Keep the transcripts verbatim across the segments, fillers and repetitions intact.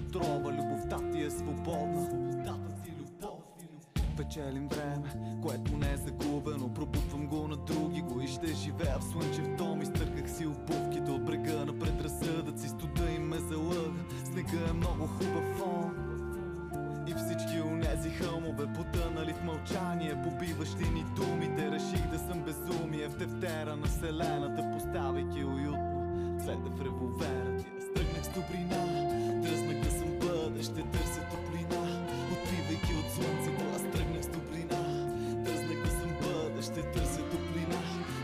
отрова, любовта ти е свободна, свободата си любов. Печелим време, което не е загубено, пробутвам го на други го и ще живея в слънчев дом. Изтърках си обувките от брега на предразсъдъци, студа им ме залъга, снега е много хубав фон. И всички онези хълмове, потънали в мълчание, побиващи ни думите, реших да съм безумие в тефтера на вселената, поставяйки уютно цвета в револвера ти. Стъгнах с добрина, тръзнах да съм бъдеще, търся топлина, отпивайки от слънцето. Аз тръгнах с добрина, тръзнах да съм бъдеще, търся топлина,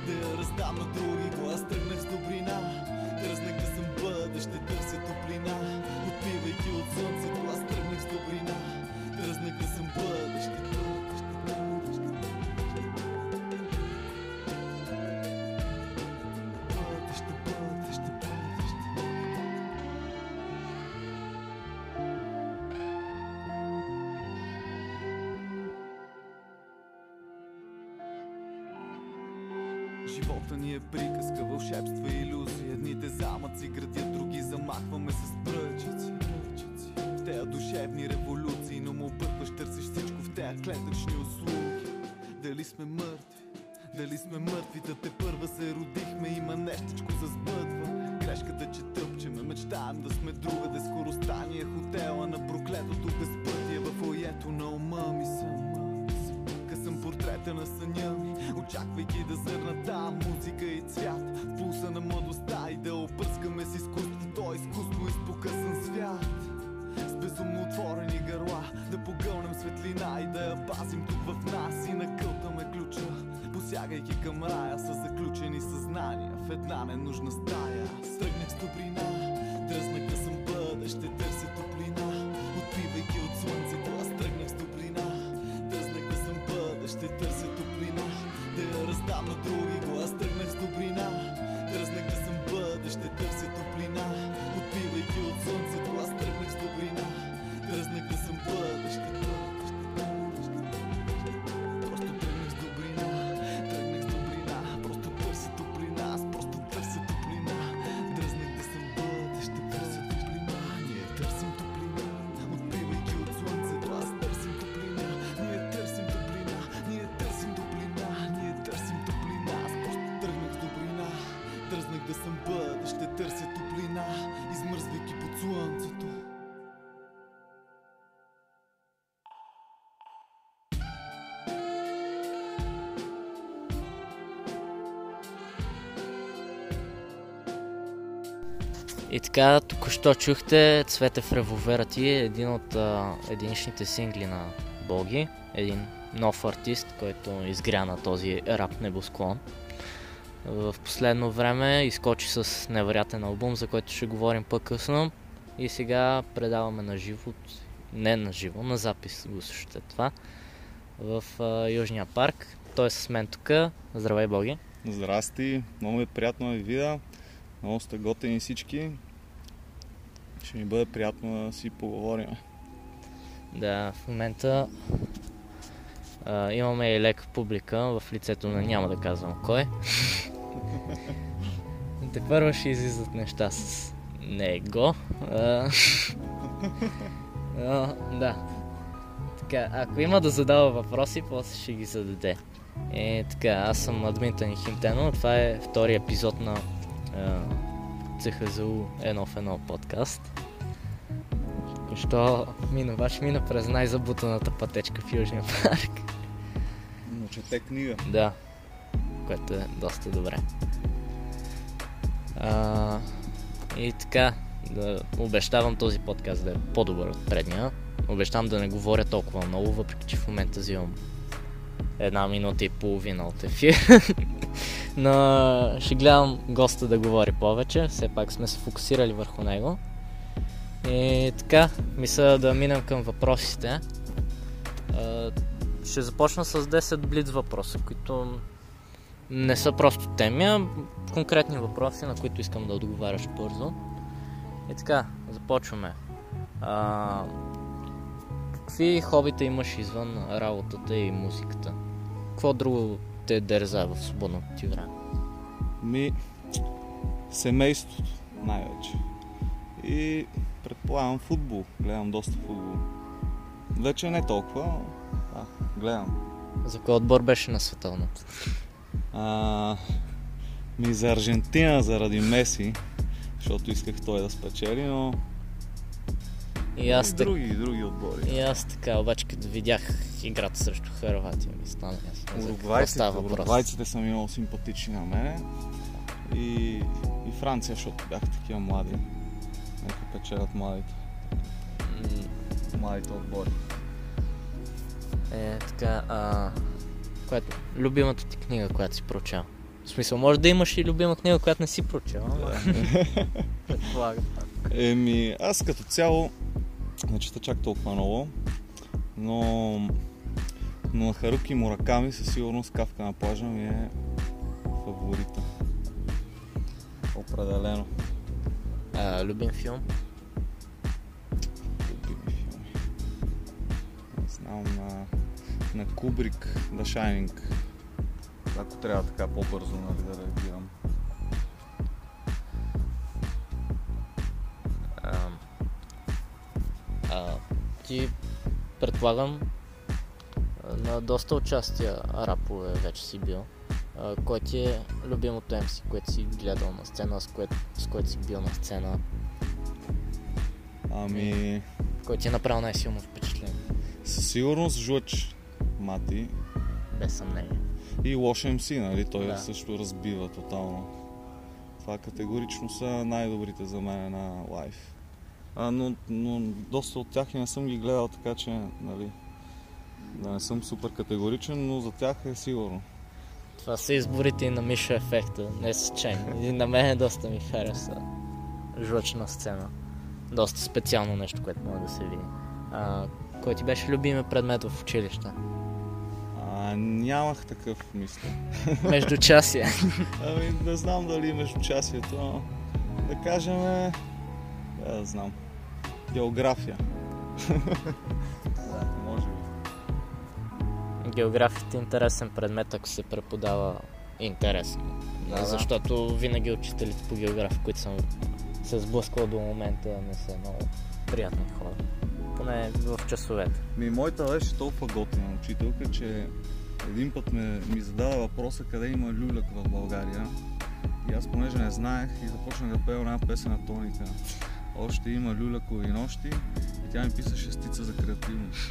да я раздам на други го. Аз тръгнах с добрина, тръзнах да съм бъдеще, търся топлина, отпивайки от слънцето. Аз тръгнах с добрина, тръзнах да съм бъдещето. Живота ни е приказка, вълшебства и илюзии. Едните замъци градят, други замахваме с пръчици. В тея душевни революции, но му объркваш, търсиш всичко в тея клетъчни услуги. Дали сме мъртви, дали сме мъртви, да те първа се родихме, има нещичко за сбъдване. Грешката, че тъпчеме, мечтаем да сме другаде, скоростта ни е хотела на проклетото безпътие. В оето на ума ми съм съм портрета на съня ми, очаквайки да зърна тая музика и цвят в пулса на младостта и да опръскаме с изкуство той изкуство изпокъсан свят. С безумно отворени гърла да погълнем светлина и да я пазим тук в нас и накълтаме ключа, посягайки към рая с заключени съзнания в една ненужна стая. Стръгнах с добрина, тръзнах да съм бъдеще, търся топлина, отпивайки от слънцето. Аз тръгнах с добрина, тръзнах да съм бъдеще, търся топлина, да я раздам на други го. Аз тръгнах с добрина, тръзнах да съм бъдеще, търся топлина, отпивайки от слънцето. Аз тръгнах с добрина, тръзнах да съм бъдеще. Просто тръгнах с добрина, тръгнах с добрина, просто търся топлина, аз просто търся топлина, тръзнах да съм бъдеще, търся топлина, ние търсим топлина, отпивайки от слънцето. Аз търсим топлина, ние търсим топлина, ние търсим топлина, ние търсим топлина, аз просто тръгнах с добрина, тръзнах да съм бъдеще, търся топлина, измръзвайки под слънцето. И така, току-що чухте "Цвете в револвера ти", един от а, единичните сингли на Боги, един нов артист, който изгря на този рап небосклон. В последно време изкочи с невероятен албум, за който ще говорим по-късно. И сега предаваме на живо, не на живо, на запис го слушате това, в а, Южния парк. Той е с мен тук. Здравей, Боги! Здрасти! Много е приятно да ви видя. Много сте готени всички. Ще ми бъде приятно да си поговорим. Да, в момента а, имаме и лека публика в лицето на няма да казвам кой. Те първо ще излизат неща с него. А, но, да. Така, ако има да задава въпроси, после ще ги зададе. Е, така, аз съм админ Тани Хинтено. Това е втори епизод на ЦХЗУ едно в едно подкаст. Що мина, баш мина през най-забутаната пътечка в Южния парк. Но чете книга. Да, което е доста добре. А, и така, да, обещавам този подкаст да е по-добър от предния. Обещавам да не говоря толкова много, въпреки че в момента взимам една минута и половина от ефир. Но ще гледам госта да говори повече, все пак сме се фокусирали върху него. И така, мисля да минем към въпросите. Ще започна с десет блиц въпроса, които не са просто теми, а конкретни въпроси, на които искам да отговаряш бързо. И така, започваме. А, какви хобита имаш извън работата и музиката? Какво друго те дърза в свободното ти време? Ми, семейството най-вече. И предполагам футбол, гледам доста футбол. Вече не толкова, но а, гледам. За кой отбор беше на световното? А, ми за Аржентина, заради Меси, защото исках той да спечели, но и, аз и други, так... други отбори. И аз така, обаче като видях играта срещу Хърватия, ми стана ясно. Уругвайците са ми много симпатични на мене. И, и Франция, защото бяха такива млади. Нека печелят младите. Младите отбори. Е, така, а... Което, любимата ти книга, която си прочел? В смисъл, може да имаш и любима книга, която не си прочел. Предполагам. Еми, аз като цяло не чета чак толкова много, но, но на Харуки Мураками със сигурност Кавка на плажа ми е фаворита. Определено. А, любим филм? Любими филми. Не знам, на, на Кубрик, The Shining. Ако трябва така по-бързо нали, да реагирам. Ти предполагам на доста участия рапове вече си бил. Кой ти е любимото М С, което си гледал на сцена, с което, с което си бил на сцена? Ами... Кой ти е направил най-силно впечатление? Със сигурност Жлъч Мати. Без съмнение. И Лош М С, нали? Той да. Също разбива тотално. Това категорично са най-добрите за мен на лайф. А, но, но доста от тях и не съм ги гледал, така че нали, да не съм супер категоричен, но за тях е сигурно. Това са изборите и на Миша ефекта, не с Чен. И на мен доста ми хареса жлъчна сцена. Доста специално нещо, което може да се види. А, кой ти беше любим предмет в училище? А, нямах такъв мисля. Междучасие. Ами не знам дали междучасието, но да кажем... Да, знам. География. Да, може би. Географията е интересен предмет, ако се преподава интересно. Да, защото да. Винаги учителите по география, които съм се сблъсквал до момента, не са много приятни хора. Поне в часовете. Ми, моята беше толкова готина учителка, че един път ме, ми задава въпроса къде има люляк в България. И аз понеже не знаех и започнах да пея една песен на Тоника. Още има люлякови нощи и тя ми писа шестица за креативност.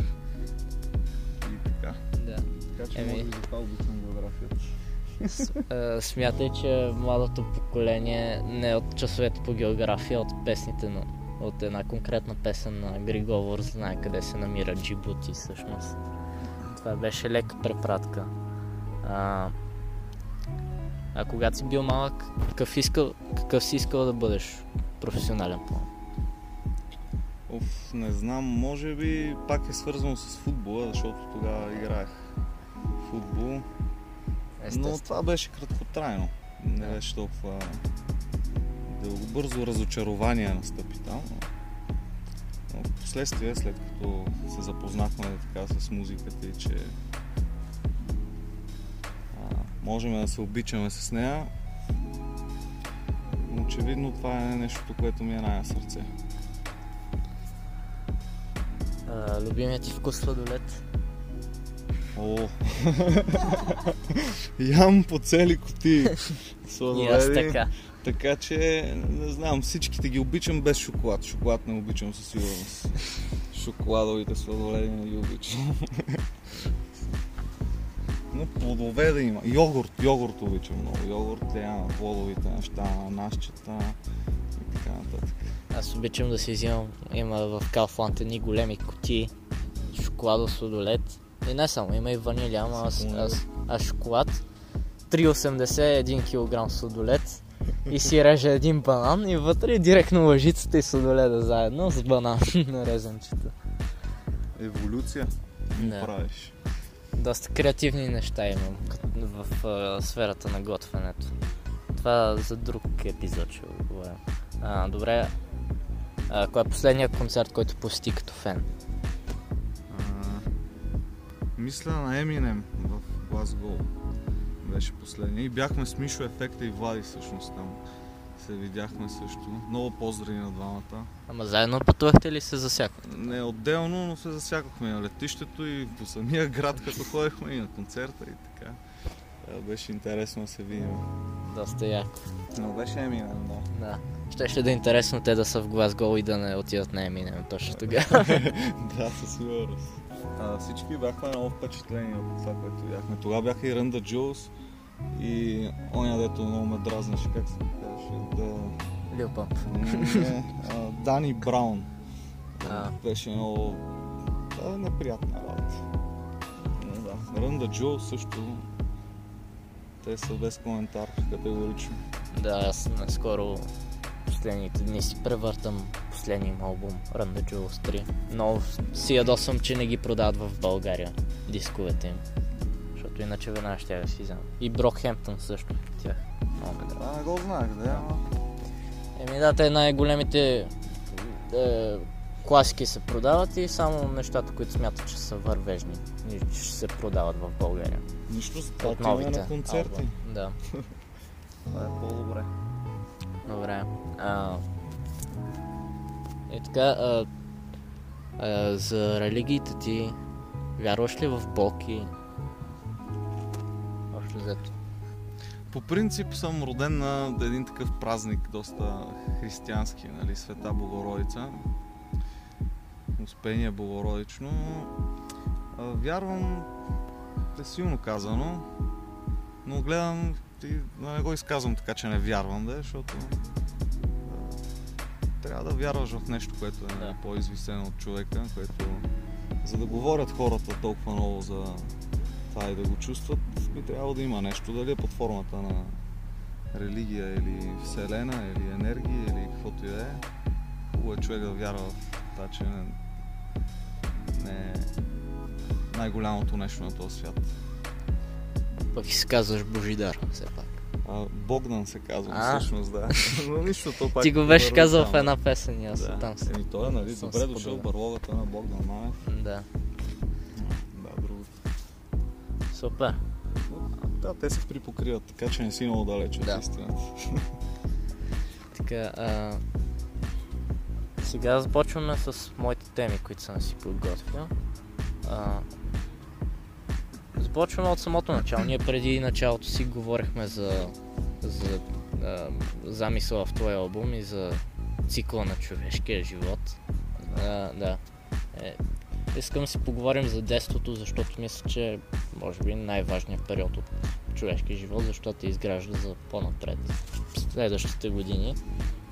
И така. Да. Така че Еми... може би за това обичам географията. С, е, смятай, че младото поколение не е от часовете по география, от песните, но от една конкретна песен на Григовор знае къде се намира Джибути всъщност. Това беше лека препратка. А... А когато си бил малък, какъв, искал, какъв си искал да бъдеш професионален план? Оф, не знам, може би пак е свързано с футбола, защото тогава играех футбол. Естествено. Но това беше краткотрайно. Не беше толкова дългобързо разочарование настъпи там. Но впоследствие, след като се запознахме така с музиката и че можем да се обичаме с нея. Очевидно това е нещо, което ми е най-сърце. А, любимият ти вкус сладолет? О! Ям по цели кутии сладоледи. Така. Така че, не знам, всичките ги обичам без шоколад. Шоколад не обичам със сигурност. Шоколадовите сладоледи не ги обичам. Но плодове да има. Йогурт, йогурт обичам много. Йогурт, на плодовите неща, на нашчета и така нататък. Аз обичам да си взимам, има в Kaufland едни големи кутии, шоколадо сладолет. И не само, има и ванилия, ама аз, аз, аз шоколад, три цяло осемдесет и един килограм сладолет и си реже един банан и вътре директно лъжицата и сладоледа заедно с банан на резенчета. Еволюция не да. Правиш. Доста креативни неща имам в а, сферата на готвенето. Това за друг епизод ще говорим. А, добре, а, кой е последният концерт, който посети като фен? А, мисля на Еминем в Глазгол. Беше последния. И бяхме с Мишо Ефекта и Влади всъщност там. се видяхме също. Много поздрави на двамата. Ама заедно пътувахте ли се засякохте? Не отделно, но се засякохме на летището и по самия град, като ходихме и на концерта и така. Беше интересно да се видим. Доста яко. Но беше Eminem, да. Да. Щеше да е интересно те да са в Глазгол и да не отидат на Eminem точно тогава. Да, със сигурност. Всички бяхме много впечатлени от това, което бяхме. Тогава бяха и Рънда Джулс и оня, дето много ме дразнеше, как се казваше, да... Лил Памп. Дани Браун. А. Беше много... Да, неприятна работа. Да. Рънда Джулс също. Те са без коментар, категорично. Да, аз наскоро последните дни си превъртам последния им албум Run the Jewels три. Но си ядосвам, че не ги продават в България дисковете им. Защото иначе веднага ще я си взема. И Брокхемптън също тях. А, не го знаех, да. да. Еми да, те най-големите е, класики се продават и само нещата, които смятат, че са вървежни, че ще се продават в България. Нищо за това на концерти. Алба. Да. Това е по-добре. Добре. А, е така, а, а, за религиите ти, вярваш ли в Бог и... Още взето? По принцип съм роден на един такъв празник, доста християнски, нали, Света Богородица. Успение Богородично. А, вярвам, е силно казано, но гледам... И не го изказвам така, че не вярвам, да, защото да, трябва да вярваш в нещо, което е да. По-извисено от човека, което, за да говорят хората толкова много за това и да го чувстват, би трябвало да има нещо, дали е под формата на религия или вселена, или енергия, или каквото и да е. Хубаво е човек да вярва в това, че не, не е най-голямото нещо на този свят. Пък си казваш Божидар, все пак. А, Богдан се казва, всъщност, да. Но нищо, то пак... Ти го беше казал в една песен и аз да. Там съм. Еми той е, нали, добре дошъл бърлогата на Богдан Манев. Да. Да, другото. Супер. Да, те се припокриват, така че не си много далече да. От истината. Така, а... сега започваме с моите теми, които съм си подготвил. А... Започваме от самото начало. Ние преди началото си говорихме за, за а, замисъла в твоя албум и за цикла на човешкия живот. А, да. Е, искам да си поговорим за детството, защото мисля, че може би най-важният период от човешкия живот, защото те изгражда за по-напред следващите години,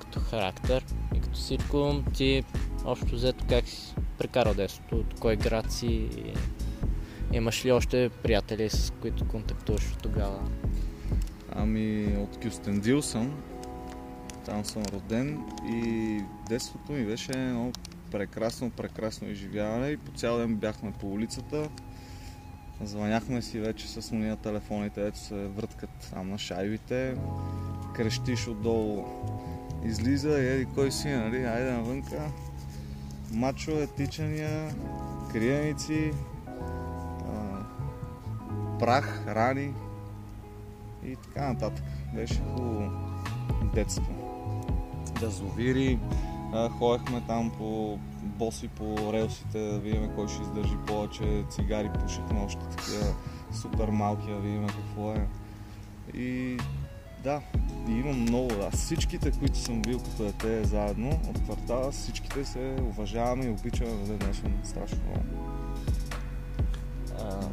като характер и като всичко. Ти общо взето как си прекарал детството, от кой град си и... Имаш ли още приятели, с които контактуваш от тогава? Ами от Кюстендил съм, там съм роден и детството ми беше едно прекрасно, прекрасно изживяване и по цял ден бяхме по улицата. Звъняхме си вече с уния телефоните, вече се върткат там на шайбите, крещиш отдолу, излиза и еди кой си, нали, айде навънка, мачове, тичания, криеници, прах, рани и така нататък. Беше хубаво детство. Язовири, ходехме там по боси по релсите, да видим кой ще издържи повече, цигари пушехме още такива супер малки, да видим какво е. И да, и имам много, да. Всичките, които съм бил като дете заедно от квартала, всичките се уважаваме и обичаме до днешен страшно много.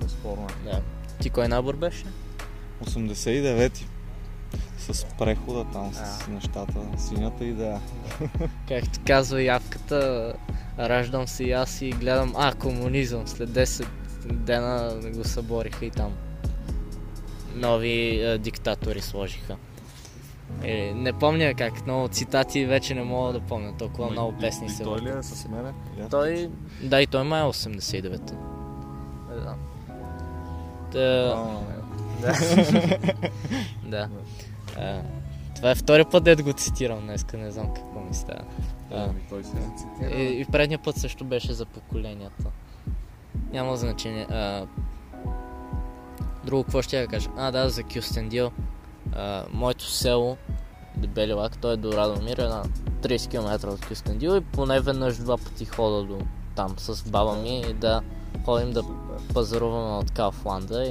Безспорно. Да. Ти кой набор беше? осемдесет и девети. С прехода там, с а. Нещата, синята идея. Както казва явката, раждам се и аз и гледам, а, комунизъм. След десет дена го събориха и там нови е, диктатори сложиха. Е, не помня как, много цитати вече не мога да помня, толкова но много и, песни и, се въртат. И той ли е с мене? Той, да, и той май е осемдесет и девета. Да. Та... Oh, да. А, това е втори път, дето го цитирам днес, не знам какво ми става. А, той се цитира. И, и предния път също беше за поколенията. Няма значение. А, друго, какво ще я кажа? А, да, за Кюстендил. А, моето село Дебели лак, той е до Радомир, на трийсет километра от Кюстендил, и поне веднъж два пъти хода до там с баба ми и да ходим да пазаруваме от Кауфланда, и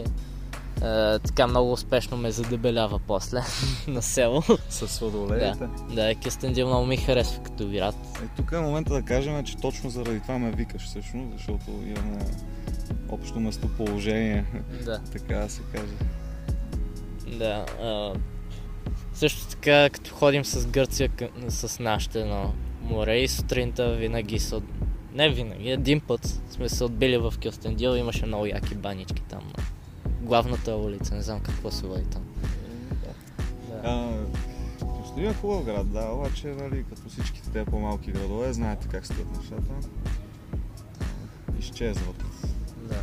е, така много успешно ме задебелява после на село. С сладоледите? Да, да, Кюстендил много ми харесва като град. Е, тук е момента да кажем, че точно заради това ме викаш всъщност, защото имаме общо местоположение, да. Така да се каже. Да, е, също така, като ходим с Гърция, с нашите на море, и сутринта винаги са, от... не винаги, един път сме се отбили в Кюстендил, имаше много яки банички там на главната улица, не знам какво се води там. Кюстендил е хубав град, да, обаче, нали, като всичките тези по-малки градове, знаете как стоят нещата, изчезват. Да.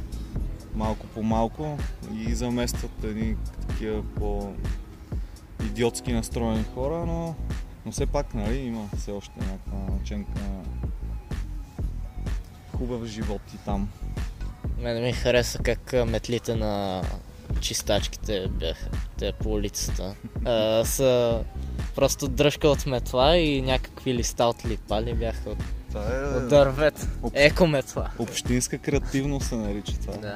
Малко по малко и заместват едни такива по... идиотски настроени хора, но, но все пак, нали, има все още някаква начинка на хубав живот и там. Мене ми хареса как метлите на чистачките бяха, те по улицата. А, са просто дръжка от метла и някакви листа от липали бяха от, е... от дървета. Об... Еко метла. Общинска креативност се нарича това. Да.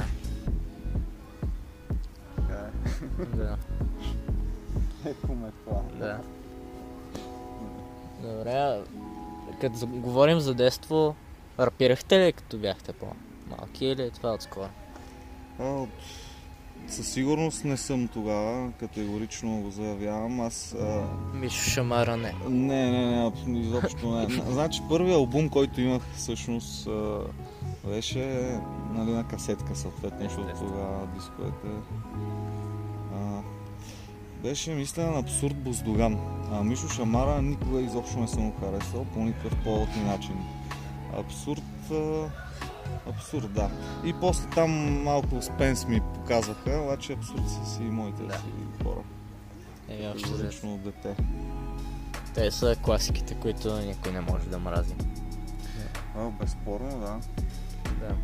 Да. Да. Добре, като говорим за детство, рапирахте ли като бяхте по-малки или това отскоро? От... Със сигурност не съм тогава, категорично го заявявам, аз... А... Мишо Шамара не. Не, не, не, изобщо не. Значи първият албум, който имах всъщност беше, нали, на касетка съответно, защото тогава дисковете... А... Беше, мисля, на Абсурд Боздоган. А Мишо Шамара никога изобщо не съм го харесал, по никакъв поводни начин. Абсурд... Абсурд, да. И после там малко Спенс ми показваха, обаче Абсурд са си и моите да. Си хора. Е, различно от дете. Те са класиките, които никой не може да мрази. А, безспорно, да. Да.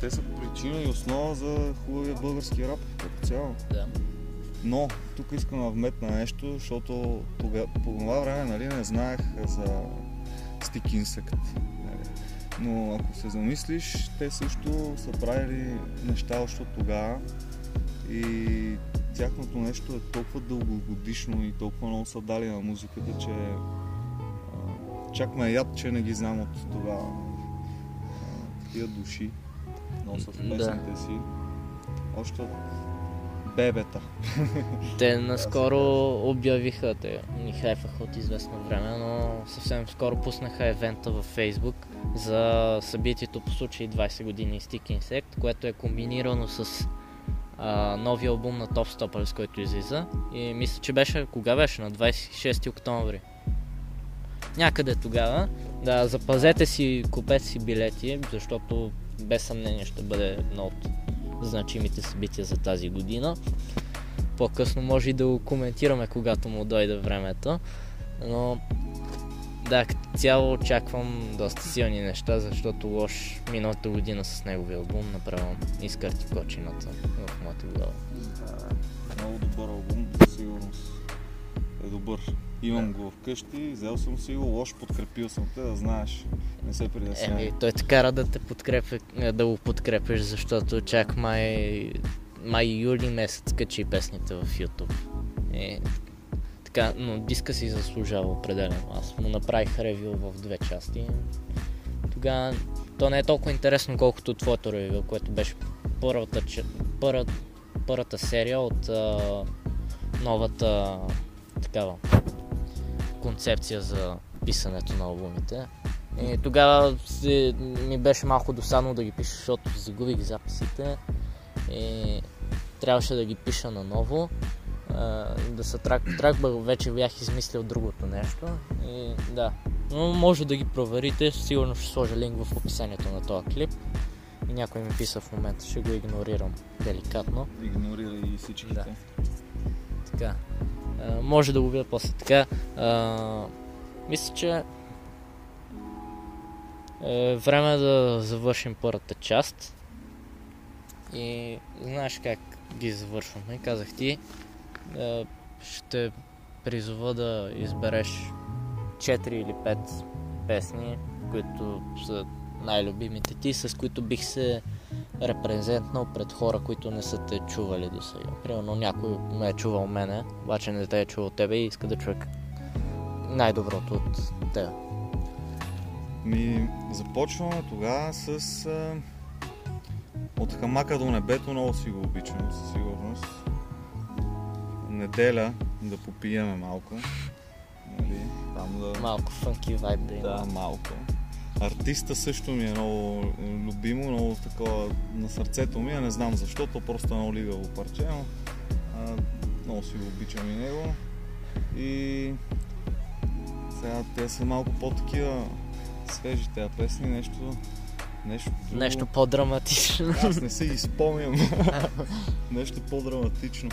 Те са причина и основа за хубавия български рап като цяло. Да. Но тук искам да вметна нещо, защото тога, по това време, нали, не знаех за Стик Инсект. Нали. Но ако се замислиш, те също са правили неща още от тогава и тяхното нещо е толкова дългогодишно и толкова много са дали на музиката, че а, чак ме яд, че не ги знам от тогава. А, такива души носят песните си. Още от бебета. Те наскоро обявиха, те ни хайфаха от известно време, но съвсем скоро пуснаха евента във Фейсбук за събитието по случай двайсет години Стик Инсект, което е комбинирано с а, новия албум на Топ Стопърс, който излиза, и мисля, че беше, кога беше, на двайсет и шести октомври. Някъде тогава. Да, запазете си, купете си билети, защото без съмнение ще бъде едно от значимите събития за тази година. По-късно може и да го коментираме, когато му дойде времето. Но да, като цяло очаквам доста силни неща, защото Лош миналата година с неговия албум направо изкърти кочината в моята глава. Да, много добър албум, сигурност е добър. Имам да. Го вкъщи, взел съм си го, Лош подкрепил съм те, да знаеш. Не се придеснява. Еми, той така рад да те подкрепи, да го подкрепиш, защото чак май, май юли месец качи песните в YouTube. Е, така, но диска си заслужава определено. Аз му направих ревю в две части. Тогава то не е толкова интересно, колкото твоето ревю, което беше първата, първата, първата серия от а, новата такава концепция за писането на албумите. И тогава си, ми беше малко досадно да ги пиша, защото загубих записите и трябваше да ги пиша наново, да са трак по трак, вече бях измислил другото нещо и да, но може да ги проверите, сигурно ще сложа линк в описанието на този клип. И някой ми писа в момента, ще го игнорирам деликатно. Игнорира и всичките. Да. Така. А, може да го видя после. Така, а, мисля, че е време да завършим първата част и знаеш как ги завършваме, казах ти, е, ще призова да избереш четири или пет песни, които са най-любимите ти, с които бих се репрезентнал пред хора, които не са те чували до сега. Примерно някой ме е чувал мене, обаче не те е чувал тебе и иска да чуе най-доброто от теб. Ми, започваме тогава с а, От хамака до небето, много си го обичам, със сигурност. Неделя да попиеме малко. Нали, там да... Малко фънки вайб да има. Да, малко. Артиста също ми е много любимо, много такова на сърцето ми, а не знам защо, то просто е много лигаво парче, но а, много си го обичам и него. И сега те са малко по-такива свежи тези песни, нещо... Нещо, друго... нещо по-драматично. Аз не се изпомням. Нещо по-драматично.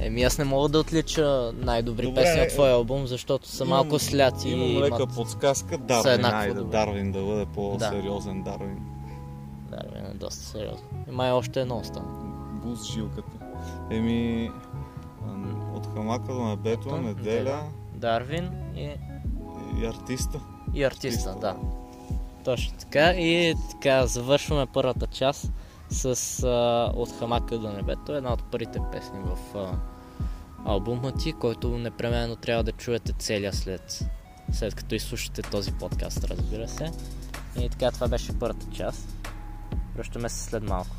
Еми аз не мога да отлича най-добри добре, песни от твоя албум, защото са имам, малко сляти и имат... Имам лека подсказка, Дарвин, айде, Дарвин да бъде по-сериозен, да. Дарвин. Дарвин е доста сериозен. И май още едно остана. Буз жилката. Еми, От хамака до небето, Неделя, неделя. Дарвин и... И артиста. И артиста, артиста, да. Точно така. И така, завършваме първата част с а, От хамака до небето, една от първите песни в а, албума ти, който непременно трябва да чуете целия след, след като изслушате този подкаст, разбира се. И така, това беше първата част. Връщаме се след малко.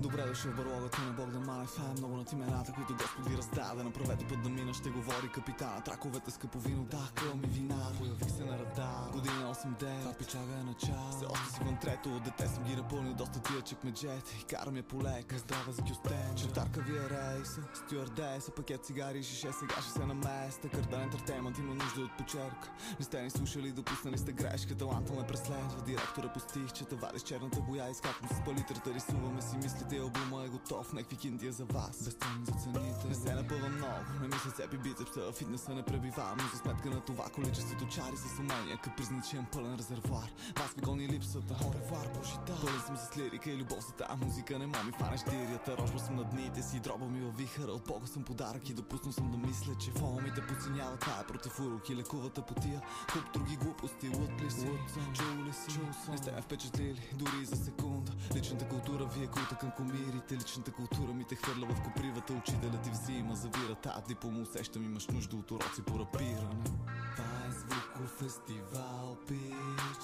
Добре дошъл в барлогата на Богдан Малев. Ай, много над имената, които Господ ви раздаде. На правето път да мина ще говори капитана. Траковете скъпо вино, дах, кръм и вина. Появих се на радар, година осем девет. Това печага е на час, все още си вън трето. От дете съм ги напълнил доста тия чекмеджет. И карам я по лек, раздава за кюстен. Чертарка ви е рейса, стюардеса, пакет цигари и шише. Сега ще се наместа, кърдан ентертеймент има нужда от почерка. Не сте ни слушали, допуснали сте грешка. Таланта ме преследва, директора по стихчета. Вадиш черната боя, изкапвам с палитрата, рисуваме си мисли. Албума е готов, някакви киндия за вас. Безцен за цените, не се напъва много. Не ми се цепи бицепса, фитнеса не пребивам. Но за сметка на това количеството чари с умения, капризничен пълен резервуар. Вас ми гони липсата, оревуар, божита. Пълен съм с лирика и любов за тая музика. Не мога ми фанеш дирията, рожба съм на дните си. Дроба ми във вихъра, от Бога съм подарък. И допуснал съм да мисля, че фома ми те подценява. Тая против уроки, лекувата потия. Куп други глупости, луд ли си? Чул ли си? Не сте ме впечатлили, дори за секунда. Личната култура ви е култа към комирите, личната култура ми те хвърля в копривата. Учителят ти взима завира, тая диплома усещам, имаш нужда от уроци по рапиране. Това е звуков фестивал, пич,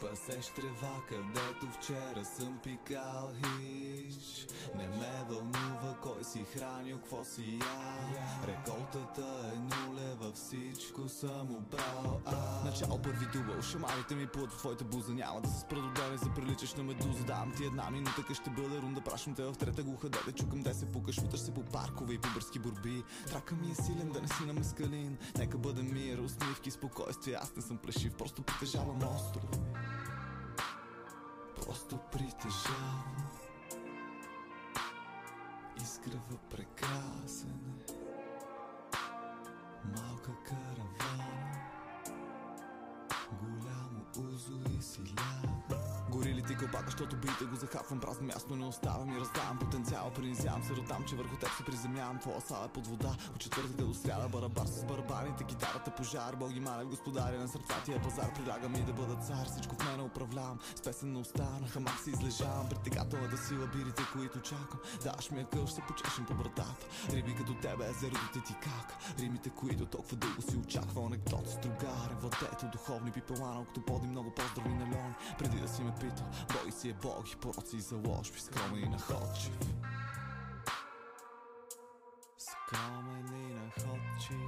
пасеш трева, където вчера съм пикал хич. Не ме вълнува кой си хранил, какво си ял. Реколтата е нулева, всичко съм обрал. Начало първи дубъл, шамарите ми плът в твоята буза. Няма да се спра до ден, заприличаш на медуза. Давам ти една минута, къщ ще бъде рунда. Прашвам те в трета глуха, даде чукам де се пукаш. Утър се по паркове и по бърски борби. Трака ми е силен, да не си на мескалин. Нека бъде мир, усмивки, спокойствие. Аз не съм плешив, просто притежавам остров. Просто притежавам. Изгръва прекрасене. Малка каравана. Голямо узо и силяна. Гори ли ти кълбака, защото биите го захапвам. Празно място не оставам и раздавам потенциала. Принизявам се, ротам, че върху теб се приземявам. Твоя сала е под вода, от четвъртъка до сряда. Барабар с барабаните, гитарата пожар. Боги Малев, господаря на сърца ти е пазар. Предлагам и да бъда цар, всичко в мене управлявам. С песен на уста, на хамак се излежавам. Притегателната сила, бирите, които чакам. Даш ми я къл, ще почешем по братата. Риби като тебе, езерото ти ти как. Римите, които толкова дълго си очаква. Анекдот, стругар, вълтето, духовни пипелана. Октоподи, много поздрави на Леон. Преди да си ме пита, бой си е бог и пороци и заложби. Скромен и находчив. Скромен и находчив.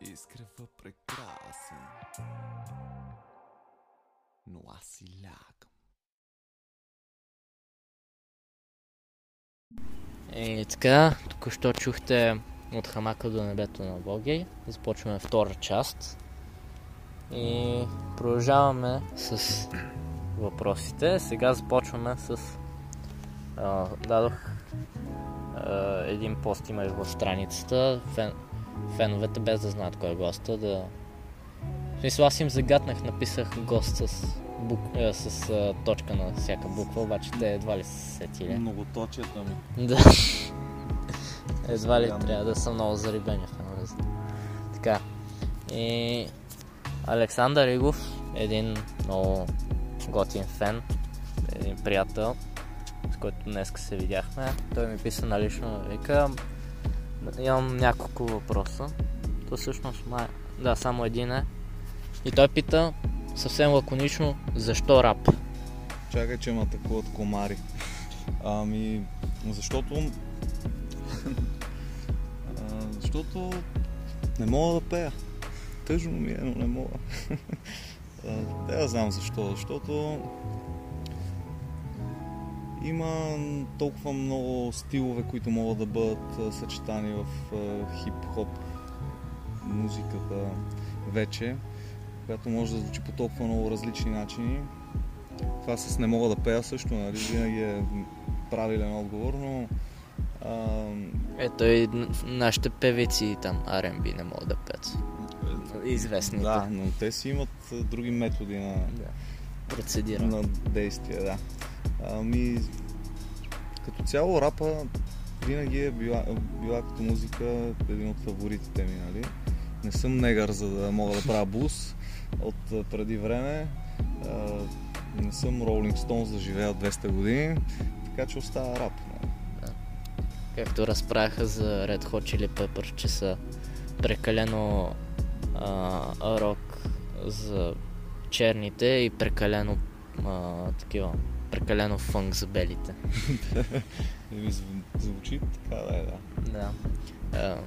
Изкрева прекрасен. Но аз си лягам. И така, току-що чухте От хамака до небето на Богей. Започваме втора част. И продължаваме с въпросите. Сега започваме с... А, дадох а, един пост, има и в страницата. Фен... Феновете, без да знаят кой е госта, да... В смисъл, аз им загатнах, написах гост с, бук... е, с а, точка на всяка буква, обаче те едва ли се сетили. Многоточията ми. Да. Едва ли трябва да съм много зарибени феновете. Така. И... Александър Игов, един много готин фен, един приятел, с който днес се видяхме. Той ми писа на лично, вика, имам няколко въпроса. То всъщност, май... да, само един е. И той пита съвсем лаконично, защо рап? Чакай, че ме атакуват комари. Ами, защото... защото не мога да пея. Тъжно ми е, но не мога. Да, знам защо. Защото има толкова много стилове, които могат да бъдат съчетани в хип-хоп музиката вече, която може да звучи по толкова много различни начини. Това с не мога да пея също, нали? Винаги е правилен отговор, но... А... Ето и нашите певици там Ар енд Би не могат да пеят. Известните. Да, но те си имат други методи на, да. на действие. Да. Ами, като цяло рапа винаги е била, била като музика един от фаворитите ми. Нали? Не съм негър, за да мога да правя блуз от преди време. А, не съм Rolling Stones да живея двеста години, така че остава рап. Нали? Да. Както разправяха за Red Hot Chili Peppers, че са прекалено Uh, рок за черните и прекалено uh, такива, прекалено фънк за белите. Звучи така, да е, да. Да. Uh,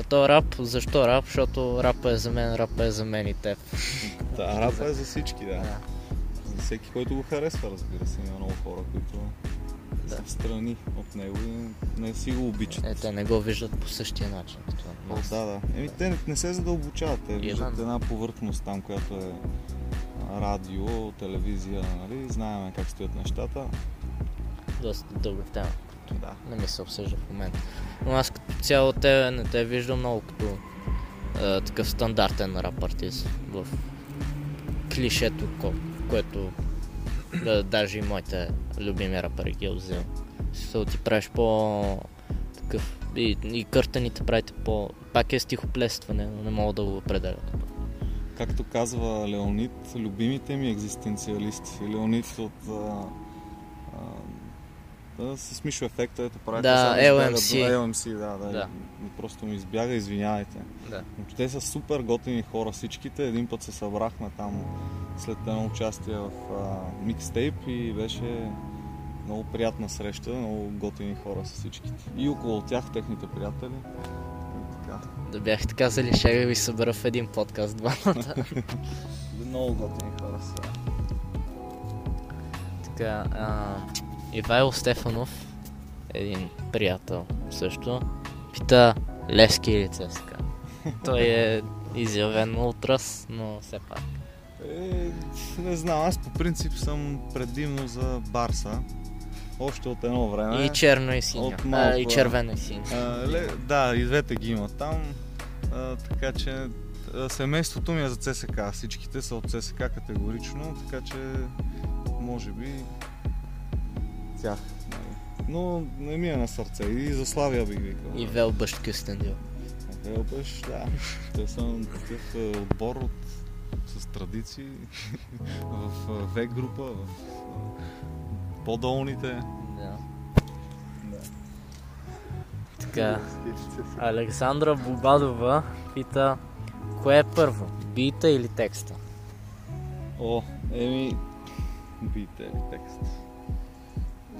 а то рап, защо рап? Защото рапа е за мен, рапа е за мен и теб. Да, рапа е за всички, да. да. За всеки, който го харесва, разбира се, има много хора, които да. са встрани от него и не си го обичат. Е, те не го виждат по същия начин. О, да, да. Еми, да. Те не се задълбочават, те виждат една повърхност там, която е радио, телевизия, нали? Знаем как стоят нещата. Доста дълга тема. Да. Не ми се обсъжда в момента. Но аз като цяло те не те виждам много като е, такъв стандартен рап артист в клишето, което да, даже и моите любими рапари ги обзем. Също ти правиш по... такъв... И, и къртаните правите по... Пак е стихоплестване, но не мога да го определя. Както казва Леонид, любимите ми екзистенциалисти. Леонид от... А, а, да, с Мишо ефекта, ето правите... Да, Ел Ем Си. Да, да, да. Просто ми избяга, извинявайте. Да. Те са супер готини хора всичките. Един път се събрахме там след едно участие в а, микстейп и беше... Много приятна среща, много готини хора са всичките. И около тях, техните приятели. И така. Да бяхте казали, ще ви събера в един подкаст двамата. Много готини хора са. Така, а, Ивайло Стефанов, един приятел също, пита Левски или Цеска. Той е изявен ултрас, но все пак. Е, не знам, аз по принцип съм предимно за Барса. Още от едно време. И черно и синьо. Малко... И червено и синьо. Да, и двете ги има там. А, така че семейството ми е за Це Се Ка. Всичките са от Це Се Ка категорично, така че може би тях. Но не ми е на сърце. И за Славия бих викал. И Велбъщ Кюстендил. Велбъщ, да. Те са такъв отбор от с традиции в В група, в по-долните. Да. Да. Така, Александра Бобадова пита, кое е първо, бита или текста? О, еми, бита или текста.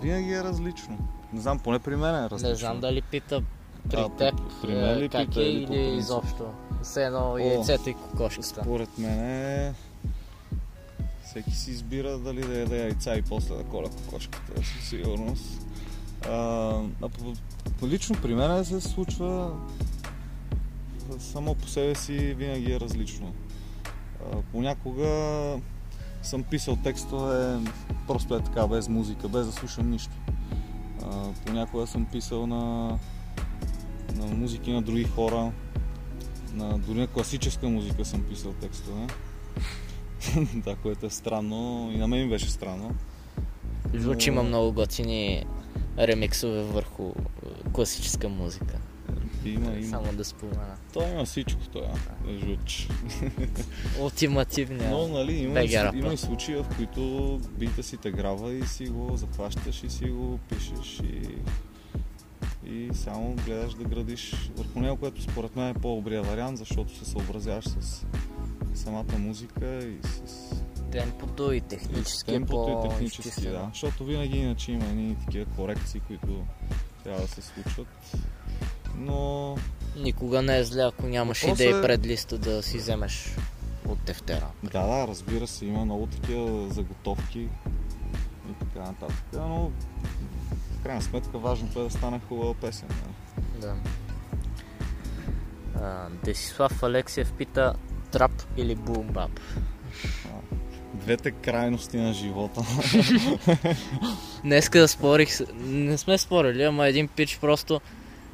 Винаги е различно. Не знам, поне при мен е различно. Не знам дали пита при теб, а, как пита, е или, или изобщо. Все едно яйцето и кокошката. Според мене всеки си избира дали да яде яйца и после да коля кокошката, със сигурност. А, а, лично при мен се случва само по себе си винаги е различно. Понякога съм писал текстове просто е така, без музика, без да слушам нищо. Понякога съм писал на, на музики на други хора, на, дори на класическа музика съм писал текстове. Да, което е странно, и на мен беше странно. Звучи, има много готини ремиксове върху класическа музика. Има, има. Само да спомена. Той има всичко, той е жуч. Ултимативния. Но, нали, има, има и случаи, в които бита си те грава и си го захващаш и си го пишеш и, и само гледаш да градиш върху него, което според мен е по-добрия вариант, защото се съобразяваш с самата музика и с темпото и технически. И темпото и технически, да. Защото винаги иначе има едни такива корекции, които трябва да се случват. Но никога не е зле, ако нямаш идеи е... пред листа да си вземеш от тефтера. Да, да, разбира се, има много такива заготовки и така нататък, но в крайна сметка важното е да стане хубава песен. Да. А, Десислав Алексиев пита: трап или бумбап? Двете крайности на живота. Днеска да спорих, не сме спорили, ама един пич просто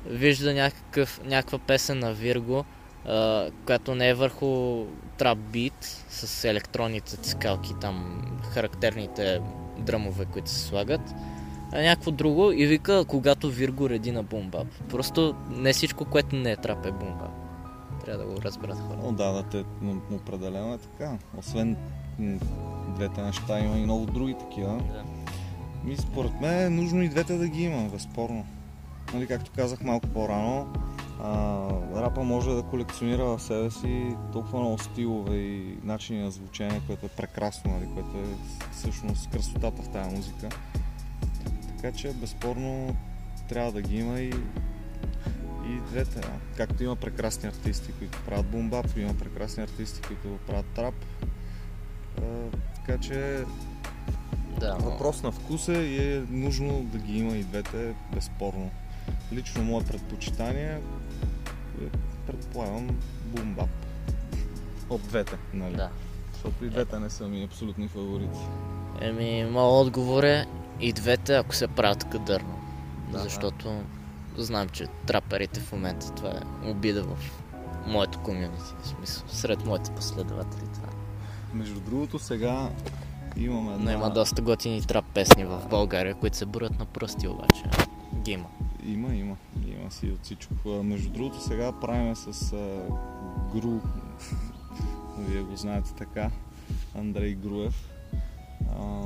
вижда някакъв, някаква песен на Вирго, а, която не е върху трап бит с електронните цикалки, там характерните дръмове, които се слагат, а някакво друго, и вика, когато Вирго реди на бумбап. Просто не всичко, което не е трап, е бумбап. Трябва да го разберат хората. О, да, да, те, определено е така. Освен двете неща има и много други такива. Да. И според мен е нужно и двете да ги има, безспорно. Нали, както казах малко по-рано, а, рапа може да колекционира в себе си толкова много стилове и начини на звучение, което е прекрасно, нали, което е всъщност красотата в тази музика. Така че безспорно трябва да ги има и, и двете. Както има прекрасни артисти, които правят бумбап, има прекрасни артисти, които правят трап. А, така че да, но... въпрос на вкус е и е нужно да ги има и двете, безспорно. Лично мое предпочитание предполагам бумбап. От двете, нали? Да. Защото и двете е... не са ми абсолютни фаворити. Еми, моят отговор е и двете, ако се правят кадърно. Да, защото да. Знам, че траперите в момента това е обида в моето комьюнити, в смисъл, сред моите последователи това. Между другото, сега имаме една... Но има доста готини трап песни в България, които се броят на пръсти, обаче. Ги има. Има, има. Има си от всичко. Между другото, сега правим с а, Гру. Вие го знаете така. Андрей Груев. А,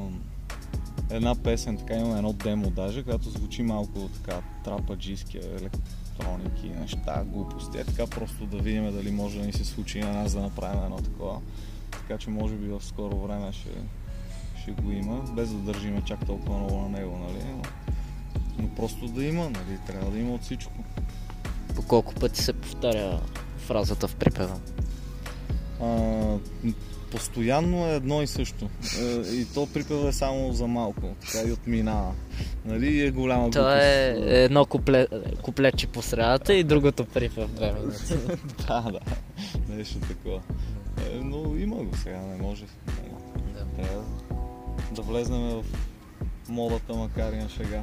една песен, така имаме едно демо даже, която звучи малко така трападжийски, електроники, неща, глупости. Е, така просто да видим дали може да ни се случи на нас да направим едно такова. Така че може би в скоро време ще... ще го има, без да държиме чак толкова много на него, нали? Но, но просто да има, нали? Трябва да има от всичко. По колко пъти се повтаря фразата в припева? А, постоянно е едно и също. И то припева е само за малко, така и отминава. Нали? Е голяма глупост. Това е едно купле... куплече по средата и другото припев две минути. Да, да. Нещо такова. Но има го сега, не може. Трябва да влезнем в модата, макар и на шега.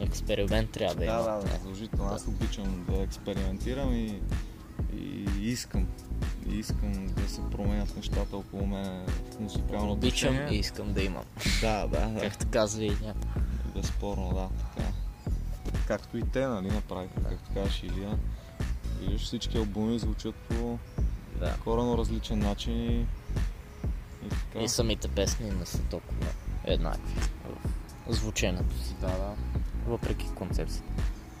Експеримент трябва да има. Да, да, да, задължително. Аз обичам да експериментирам и, и искам. И искам да се променят нещата около мен в музикално обичам душение. И искам да имам. Да, да, да. Както казва и някой. Безспорно, да, така. Както и те, нали, направиха, да. Както казваш, Илия. Виждаш, всички албуми звучат по да. Коренно различен начин. И, и самите песни не са толкова еднакви в звученето си, да, да. Въпреки концепцията.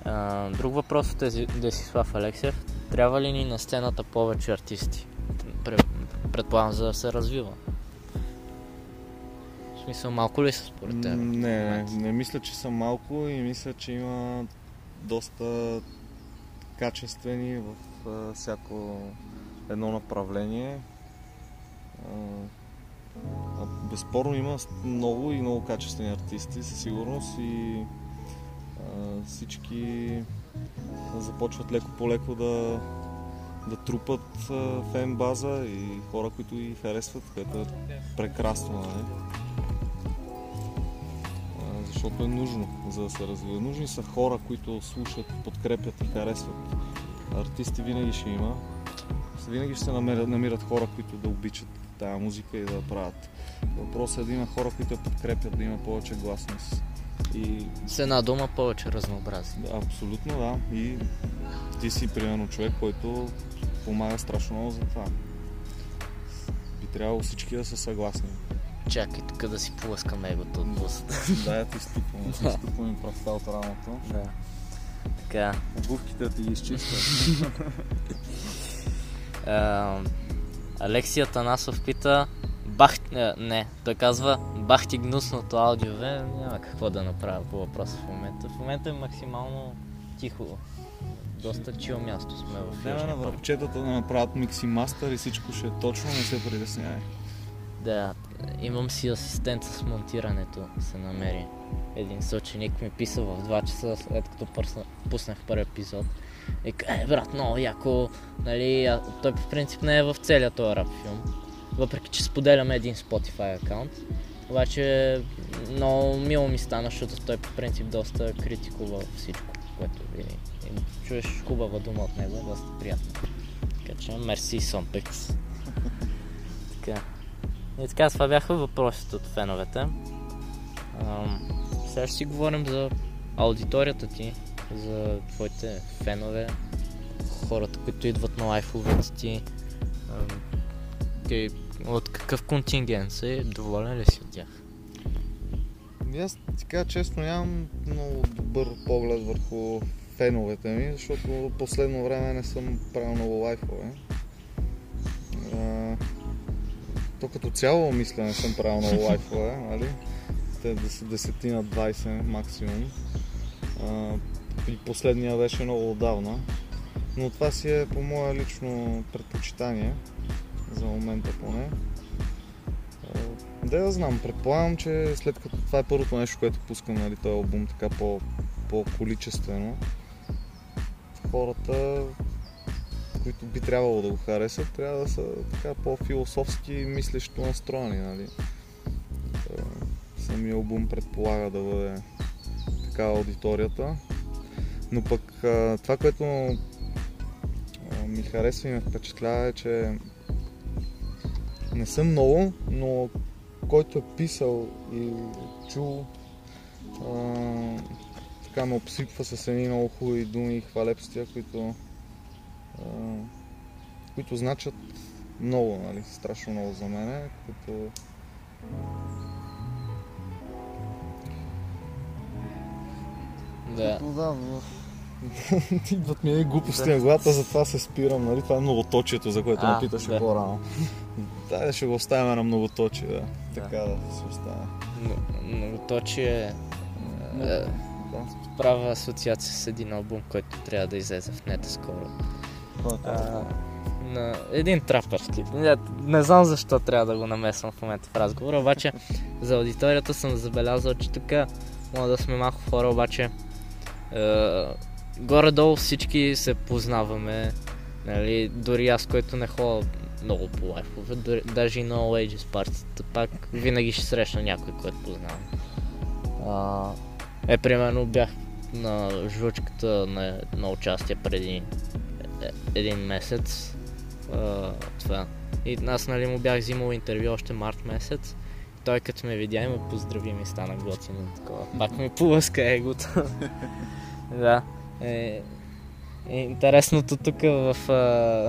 А, друг въпрос от тези Десислав Алексиев: трябва ли ни на сцената повече артисти? Предполагам, за да се развива. В смисъл, малко ли са според теб? Не, не мисля, че са малко и мисля, че има доста качествени в всяко едно направление. Безспорно има много и много качествени артисти със сигурност и а, всички започват леко по леко да, да трупат фен база и хора, които ги харесват, което е прекрасно, нали? Защото е нужно, за да се развива. Нужни са хора, които слушат, подкрепят и харесват. Артисти винаги ще има. Винаги ще се намерят, намират хора, които да обичат тая музика и да я правят. Въпросът е да има хора, които я подкрепят, да има повече гласност. И... с една дума повече разнообразие. Да, абсолютно, да. И ти си примерно човек, който помага страшно много за това. Би трябвало всички да са съгласни. Чакай тук да си полъскам егото от бусата. Да, я ти ступвам. Да. Ти ступвам и пръста от рамото. Да. Така. Обувките ти ги изчистваш. Uh, Алексия Танасов пита, бах, не, той казва, бах ти гнусното аудио, бе, няма какво да направя по въпроса в момента. В момента е максимално тихо, доста чил място сме в Южния Парк. На върчетата да направят миксимастър и всичко ще е точно, не се притеснявай. Да, имам си асистент с монтирането, се намери. Един съученик ми писа в два часа, след като пуснах първи епизод. И е, брат, много яко, нали, той по принцип не е в целия този рап филм. Въпреки, че споделяме един Spotify акаунт. Обаче много мило ми стана, защото той по принцип доста критикува всичко, което види. Чуеш хубава дума от него, е доста приятно. Така че, мерси, Сомпекс. Така. И така, това бяха въпросите от феновете. Ам, сега ще си говорим за аудиторията ти, за твоите фенове, хората, които идват на лайфовете ти. Ам, от какъв контингент си, доволен ли си от тях? Аз така честно нямам много добър поглед върху феновете ми, защото последно време не съм правил много лайфове. То като цяло мисля, не съм правил много лайфове, нали? Те са десетина, двайсет максимум. А, и последния беше много отдавна. Но това си е по мое лично предпочитание. За момента поне. А, да я знам, предполагам, че след като това е първото нещо, което пускам, нали, този албум, така по, по-количествено. Хората, които би трябвало да го харесат, трябва да са така по-философски мислещо настроени, нали. Самия албум предполага да бъде така аудиторията, но пък това, което ми харесва и ме впечатлява е, че не съм много, но който е писал и чул, така ме обсипва с едни много хубави думи и хвалепствия, които които значат много, нали, страшно много за мене, като да. Да, идват ми е глупости на главата, затова се спирам, нали, това е многоточието, за което ме питаш да. По-рано. Да, ще го оставяме на многоточие, да, така да, да се оставя. Многоточие е... права асоциация с един албум, който трябва да излезе в нета скоро. А, на един трапърски. Не, не знам защо трябва да го намесвам в момента в разговора, обаче за аудиторията съм забелязал, че така може да сме малко хора, обаче е, горе-долу всички се познаваме, нали, дори аз, който не ходя много по лайфове, дори, даже и на All Ages партията, пак винаги ще срещна някой, който познавам. А, е, примерно бях на жлъчката на, на участие преди един месец. А, това. И аз, нали, му бях взимал интервю още март месец. Той като ме видя и ме поздрави, ми стана готино такова. Пак ми полъска егото. Да. Е, интересното тук в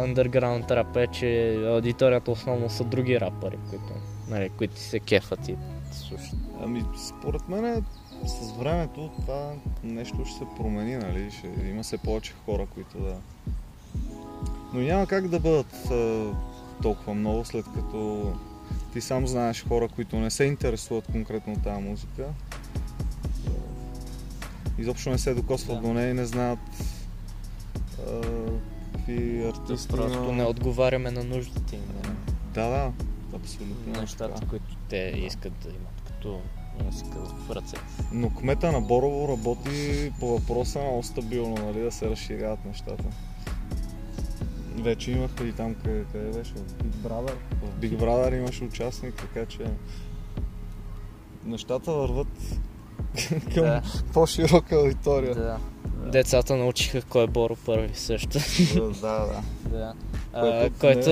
underground рап е, че аудиторията основно са други рапъри, които, нали, които се кефат и слушат. Ами, според мен е, с времето това нещо ще се промени, нали? Ще има все повече хора, които да... Но няма как да бъдат а, толкова много, след като ти сам знаеш хора, които не се интересуват конкретно от тази музика. Изобщо не се докосват да. До нея и не знаят а, какви артисти... Просто не отговаряме на нуждите им. Да, да, абсолютно. Нещата, така. Които те искат да имат като музика в ръцете. Но кмета на Борово работи по въпроса много стабилно, нали, да се разширяват нещата. вече имаха и там къде, къде беше? Big Brother. В Big Brother имаше участник, така че нещата върват към да. По-широка аудитория. Да. Да. Децата научиха кой е Боро първи също. Да, да. Да. А, който,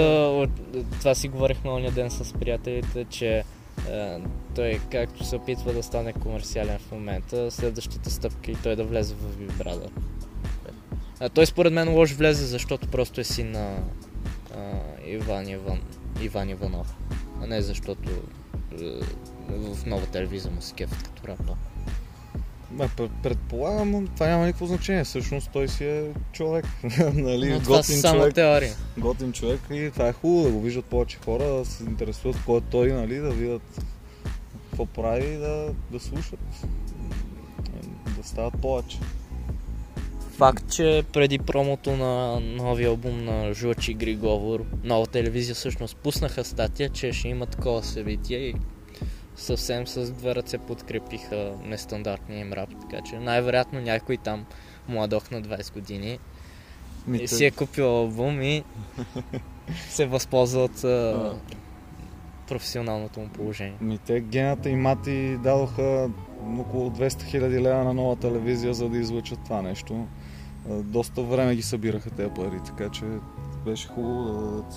не... това си говорихме ония ден с приятелите, че а, той както се опитва да стане комерциален в момента, следващата стъпка и той да влезе в Big Brother. А, той според мен лош влезе, защото просто е син на Иван, Иван, Иван Иванов, а не защото а, в Нова телевизия му се кефят като рапа. Предполагам, това няма никакво значение, всъщност той си е човек, нали, но това са само теория. Готин човек и това е хубаво да го виждат повече хора, да се интересуват кой е той, нали, да видят какво прави и да, да слушат, да стават повече. Факт, че преди промото на новия албум на Жучи Григовор, Нова телевизия всъщност пуснаха статия, че ще има такова събитие и съвсем с две ръце подкрепиха нестандартния им рап, така че най-вероятно някой там младох на двайсет години ми и си е купил албум и се възползва от а, професионалното му положение. Ми те Гената и Мати дадоха около двеста хиляди лева на Нова телевизия, за да излъчат това нещо. Доста време ги събираха тези пари, така че беше хубаво да дадат...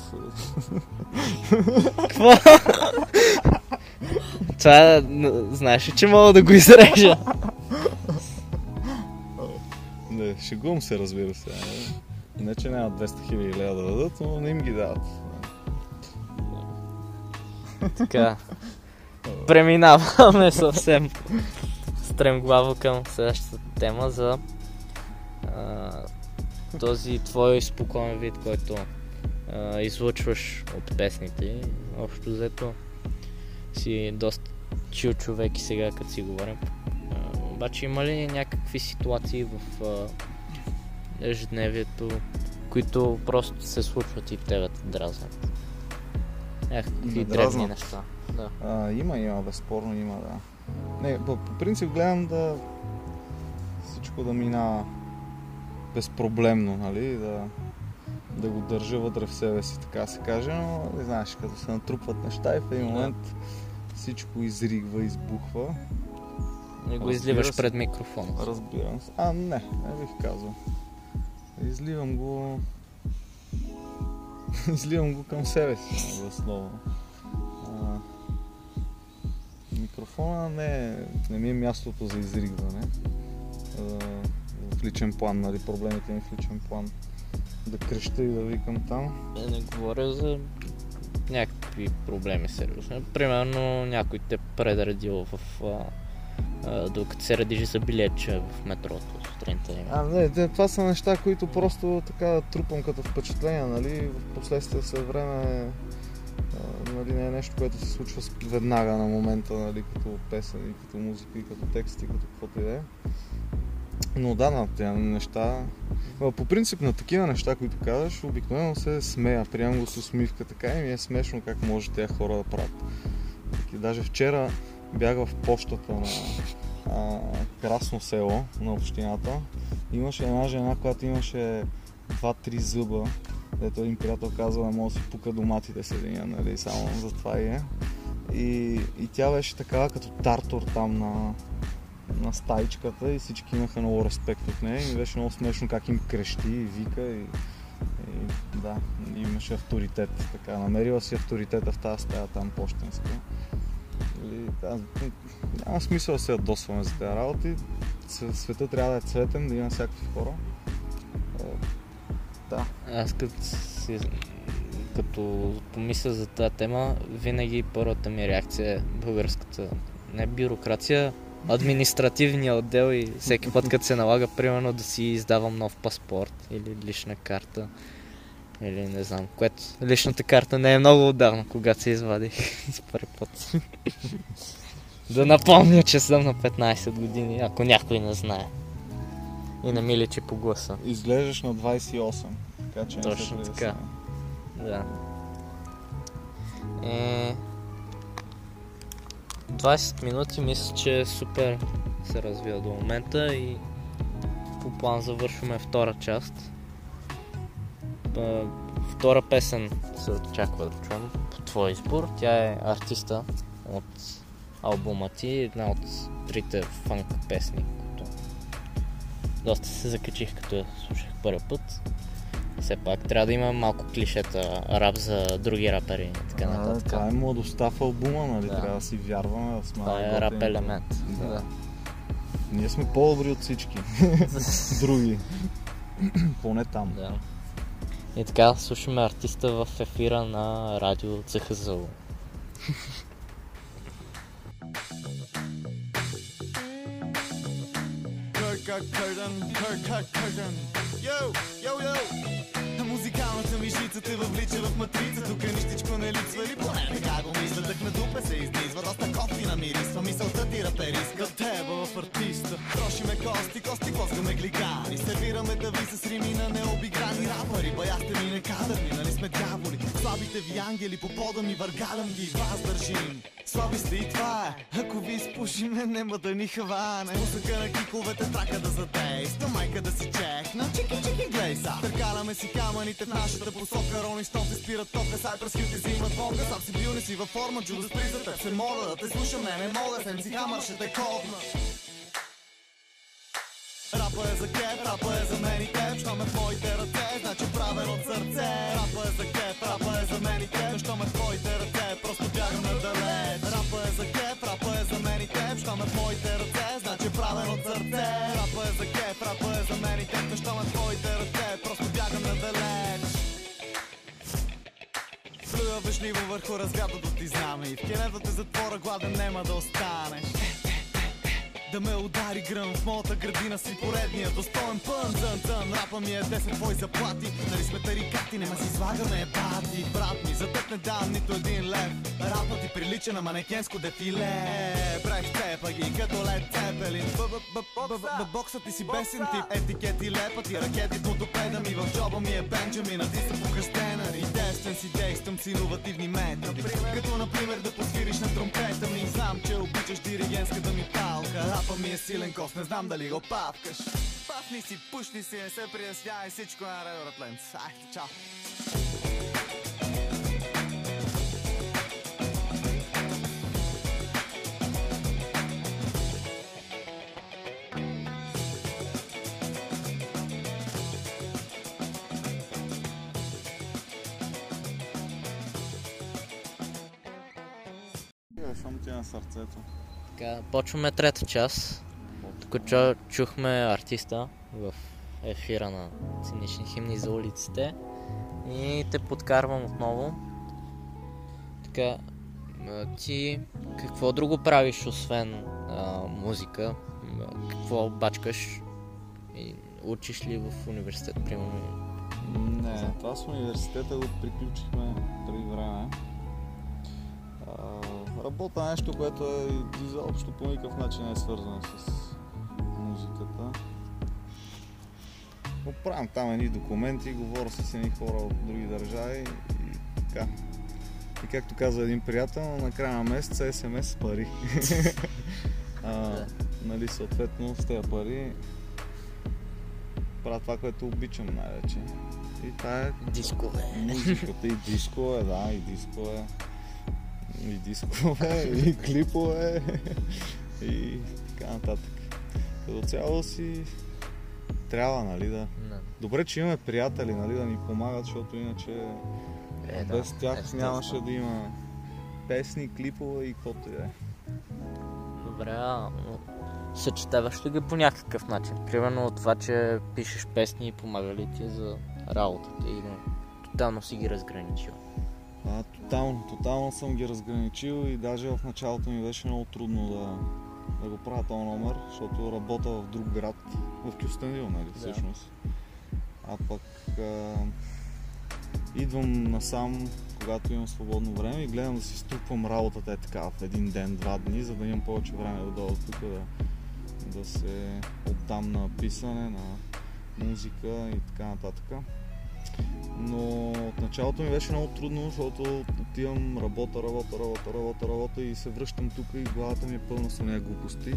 Какво? Това знаеш ли, че мога да го изрежа? Не, шегувам се, разбира се. Не, че нямат двеста хиляди лева да дадат, но не им ги дават. Така. Преминаваме съвсем стремглаво към следващата тема за а, този твой спокоен вид, който а, излъчваш от песните. Общо взето си доста чил човек и сега като си говорим. А, обаче има ли някакви ситуации в а, ежедневието, които просто се случват и тебе те дразнат? Някакви древни неща. Да. А, има, има, безспорно има, да. Не, по, по принцип гледам да всичко да мина безпроблемно, нали, да, да го държа вътре в себе си, така се каже, но не знаеш, като се натрупват неща и в един момент да. Всичко изригва, избухва. И го изливаш пред микрофона. Разбирам се. А, не, не бих казал. Изливам го... изливам го към себе си, основно. Микрофона не, не ми е мястото за изригване а, в личен план, нали, проблемите ми в личен план, да креща и да викам там. Не, не говоря за някакви проблеми сериозни. Примерно някой те предредил в а, а, докато се редижи за билетче в метрото сутринта. А, не, не, това са неща, които просто така трупам като впечатление, нали, в последствие след време. Нали, не е нещо, което се случва веднага на момента, нали, като песен и като музика и като текст и като каквото и да е. Но да, на тези неща, по принцип на такива неща, които казваш, обикновено се смея, приемам го с усмивка така и ми е смешно как може тези хора да правят. И даже вчера бях в пощата на а, Красно село на общината. Имаше една жена, която имаше два-три зъба. Дето един приятел казва, не мога да си пука доматите с единия, нали, само за това и е. И, и тя беше такава като тартор там на, на стаичката и всички имаха много респект от нея и беше много смешно как им крещи и вика и, и да, имаше авторитет, така, намерила си авторитета в тази стая там пощенска. Или, да, няма смисъл да се ядосваме за тези работи, света трябва да е цветен, да има всякакви хора. Да. Аз като, си, като помисля за тази тема, винаги първата ми реакция е българската не бюрокрация, административния отдел и всеки път като се налага, примерно да си издавам нов паспорт или лична карта или не знам, което личната карта не е много отдавна, когато се извадих за първи път. Да напомня, че съм на петнайсет години, ако някой не знае. И не ми личи по гласа. Изглеждаш на двайсет и осем, така че не се притесняй. Точно така. Да. Е... двайсет минути мисля, че супер се развива до момента и по план завършваме втора част. Втора песен се очаква да чуем по твой избор. Тя е артиста от албума ти, една от трите фанк песни, които доста се закачих като я слушах първия път. Все пак трябва да има малко клишета, рап за други рапери и така нататък. Това е младостта в албума, нали? Да. Трябва да си вярваме в малко. Това е рап елемент. Да. Да. Ние сме по-добри от всички други. Поне там. Да. И така слушаме артиста в ефира на радио Цехъзъл. Йоу, йоу, йоу! Музикалната мишица те въвлича в матрица. Тук нищичко не липсва или поне така го мисля. Дъх на дупе се изнизва, доста кофина мирисва. Мисълта ти рапериска в тебе в артиста. Трошиме кости, кости, плоскаме гликани. Сервираме тъви с рими на необиграни рапари. Баяхте ми некадърни, нали сме дяволи. Слабите ви ангели, по пода ми въргалям ги и вас държим. Слаби сте и това е, ако ви изпушиме, нема да ни хване. Музъка на киковете трака да задейства, майка да си чекна, чики, чики, глей са. Търкаляме си камъните в нашата посока, рони щом се спират тока, Cypress Hill ти взимат волка. Сам си бил, не си във форма, Judas Priest, теб се моля да те слушам, не, не мога, с Ем Си Hammer ще те копна. Рапа е за кеп, рапа е за мен и теб, що ме в моите ръце, значи правен от сърце. Рапа е за кеп, рапа е за мен и теб, що ме в твоите ръце, просто бягам надалеч. Рапа е за кеп, рапа е за мен и теб, що ме в моите ръце, значи правен от сърце. Рапа е за кеп, рапа е за мен и теб, що ме в твоите ръце, просто бягам надалеч. Плюя вежливо върху разгадното ти знаме и в келето те затвора гладен нема да останеш. Да ме удари гръм, в моята градина си поредния достоен пън. Тън, тън, рапа ми е десет твои заплати. Нали сме тарикати, нема си излагаме бати. Брат ми, за теб не дам нито един лев. Рапът ти прилича на манекенско дефиле. Правих тепа ги като Лед Цепелин. Боксът ти си бесен тип. Етикети лепат и ракети под опеда ми. В джоба ми е Бенджамин, а ти са покръщена. И дещен си действам с иновативни методи. Като например да посвириш на тромпета ми. Знам, че обичаш диригентската ми палка. Рапът ми е силен кос, не знам дали го павкаш. Пафни си, пушни си, не се приясняй, всичко е на Радио Рапленц. Айде, чао! Шум ти на сърцето. Почваме трета част. Току-що чухме артиста в ефира на Цинични химни за улиците и те подкарвам отново. Така, ти какво друго правиш освен а, музика? Какво бачкаш? И учиш ли в университет, примерно? Не, това с университета го приключихме преди време. Работа е нещо, което е изобщо по никакъв начин не е свързано с музиката. Оправям там едни документи, говоря с едни хора от други държави и така. И както каза един приятел, на края на месеца Ес Ем Ес с пари. а, нали, съответно с тези пари правя това, което обичам най-вече. И това е... Дискове. Музиката и дискове, да, и дискове. И дискове, и клипове, и така нататък. Като цяло си трябва, нали, да... No. Добре, че имаме приятели, нали, да ни помагат, защото иначе е, да, без тях е, нямаше да. да има песни, клипове и каквото и да е. Добре, а съчетаваш ли ги по някакъв начин? Примерно от това, че пишеш песни и помага ли ти за работата или тотално си ги разграничил? А, тотално, тотално съм ги разграничил и даже в началото ми беше много трудно да, да го правя този номер, защото работя в друг град, в Кюстендил, нали, всъщност. А пък а, идвам насам, когато имам свободно време и гледам да си струпвам работата е така в един ден, два дни, за да имам повече време да дойда тук, да, да се отдам на писане, на музика и така нататък. Но от началото ми беше много трудно, защото отивам, работа, работа, работа, работа, работа и се връщам тук и главата ми е пълна с нея глупости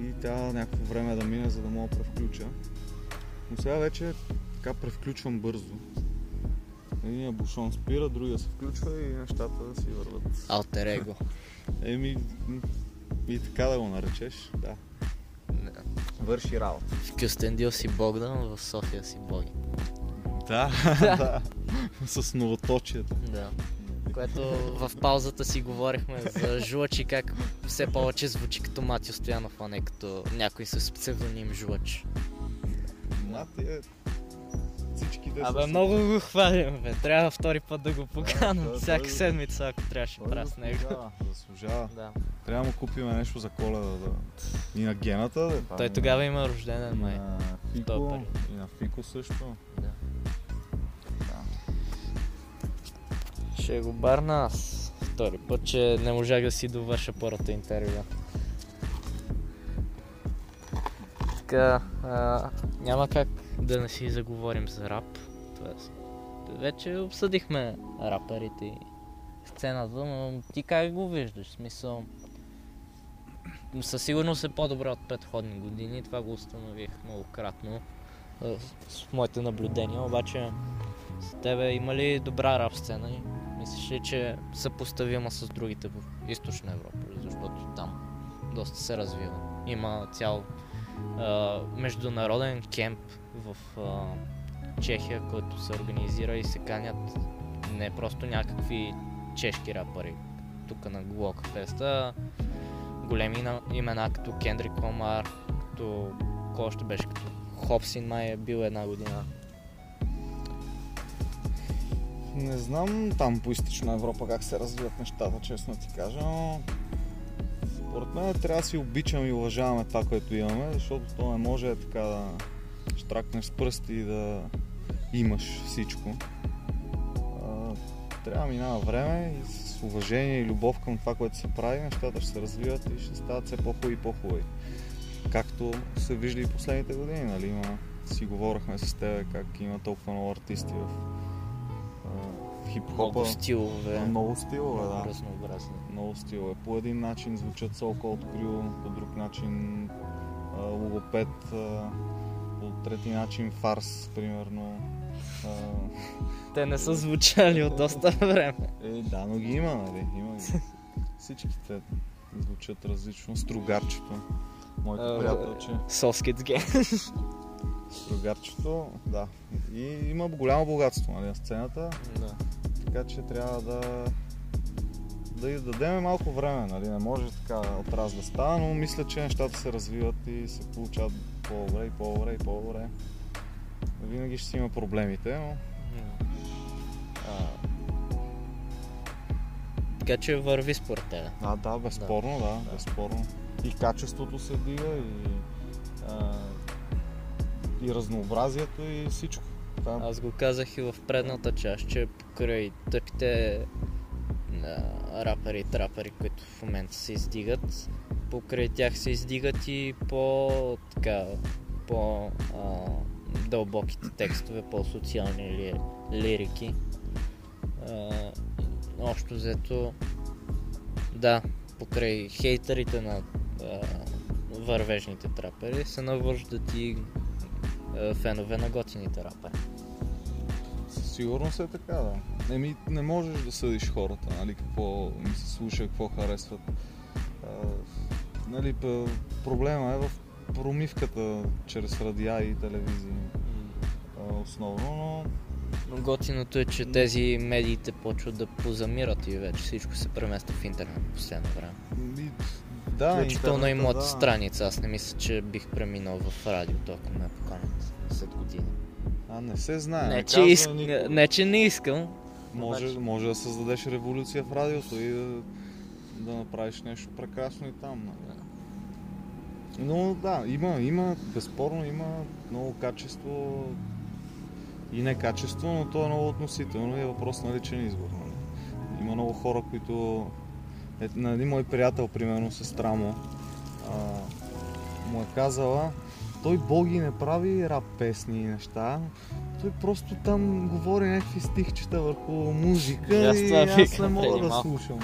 и тя някакво време да мине, за да мога превключа. Но сега вече така превключвам бързо Единия бушон спира, другия се включва и нещата да си върват. Алтер его. Еми, и така да го наречеш, да. Не. Върши работа. В Кюстендил си Богдан, в София си Боги. Да, да. С новоточието. Да. Което в паузата си говорихме за Жлъч и как все повече звучи като Матио Стоянов, а не като някой с псевдоним Жлъч. Матио е... Всичките Абе са... много го хвалим, бе. Трябва втори път да го поканам. Да, да, всяка той... седмица, ако трябваше прав с него. Заслужава, заслужава. Да. Трябва да му купим нещо за Коледа. Да. И на Гената. Да, той там, тогава има рожден май. На Фико, и на Фико също. Да. Ще го барна аз втори път, че не можах да си довърша първата интервю. Така, а, няма как да не си заговорим за рап. Тоест, вече обсъдихме рапарите и сцената, но ти как го виждаш? В смисъл, със сигурност е по-добре от предходни години, това го установих многократно с моите наблюдения, обаче с тебе има ли добра рап сцена? Мислиш ли, че съпоставима с другите в Източна Европа, защото там доста се развива. Има цял а, международен кемп в а, Чехия, който се организира и се канят не просто някакви чешки рапъри тук на Глока Феста, големи имена като Кендрик Ламар, като кой още беше, като Хопсин май е бил една година. Не знам там по Източна Европа как се развиват нещата, честно ти кажа, но според мен трябва да си обичаме и уважаваме това, което имаме, защото то не може така да штракнеш с пръсти и да имаш всичко. Трябва да минава време и с уважение и любов към това, което се прави, нещата ще се развиват и ще стават все по-хубави и по-хубави. Както се вижда и последните години, нали, има, си говорихме с тебе как има толкова много артисти в хип-хопа. Много стилове. Много стилове, да. Разнообразни. Много стилове. По един начин звучат Солко от Крил, по друг начин Логопед, по трети начин Фарс, примерно. Те не са звучали от доста време. Е, да, но ги има, нали? Има ги. Всичките звучат различно. Стругарчето. Моето приятелче. Соскетс Генс. Другарчето, да. И има голямо богатство, нали, на сцената. Да. Така че трябва да да и дадем малко време, нали, не може така отраз да става, но мисля, че нещата се развиват и се получават по-добре и по-добре и по-добре. Винаги ще си има проблемите, но... Да. А... Така че върви според тебе. А, да, безспорно, да. да, безспорно. И качеството се дига, и... А... и разнообразието и всичко. Там... Аз го казах и в предната част, че покрай тъпите а, рапъри и трапъри, които в момента се издигат, покрай тях се издигат и по, така, по а, дълбоките текстове, по-социални ли, лирики. А, общо взето, да, покрай хейтерите на а, вървежните трапъри се навърждат и фенове на готините рапъри. Със сигурност е така, да. Еми, не можеш да съдиш хората, нали, какво им се слуша, какво харесват. А, нали, проблема е в промивката чрез радиа и телевизии. А, основно, но... но... Готиното е, че тези медиите почват да позамират и вече всичко се премества в интернет в последно време. Ми... Да, включително и моята да. страница. Аз не мисля, че бих преминал в радиото, ако ме поканят след години. А, не се знае. Не, че, из... никога... не, че не искам. Може, обаче... може да създадеш революция в радиото и да, да направиш нещо прекрасно и там. Да. Но да, има, има, безспорно има много качество и некачество, но то е много относително и е въпрос на личен избор. Има много хора, които... Е, на един мой приятел, примерно сестра му, а, му е казала, той Боги не прави рап песни и неща, той просто там говори някакви стихчета върху музика и, и аз не мога да слушам.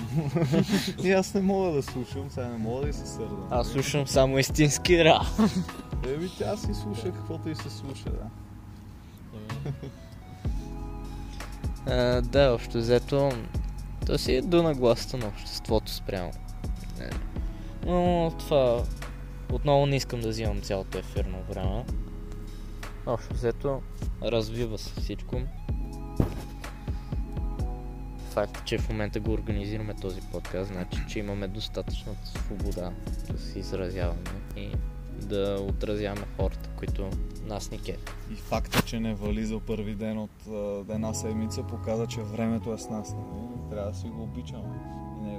И аз не мога да слушам, сега не мога да и се сърдам. Аз слушам само истински рап. Еми тя си слуша каквото и се слуша, да. А, да, общо взето, то си е до нагласата на обществото спрямо. Не. Но това отново не искам да взимам цялото ефирно време. Общо взето, развива се всичко. Факт, че в момента го организираме този подкаст, значи, че имаме достатъчната свобода да се изразяваме и да отразяваме хората, които нас ни кефят. И факта, че не вали за първи ден от uh, една седмица, показва, че времето е с нас. Не? Трябва да си го обичаме. Не...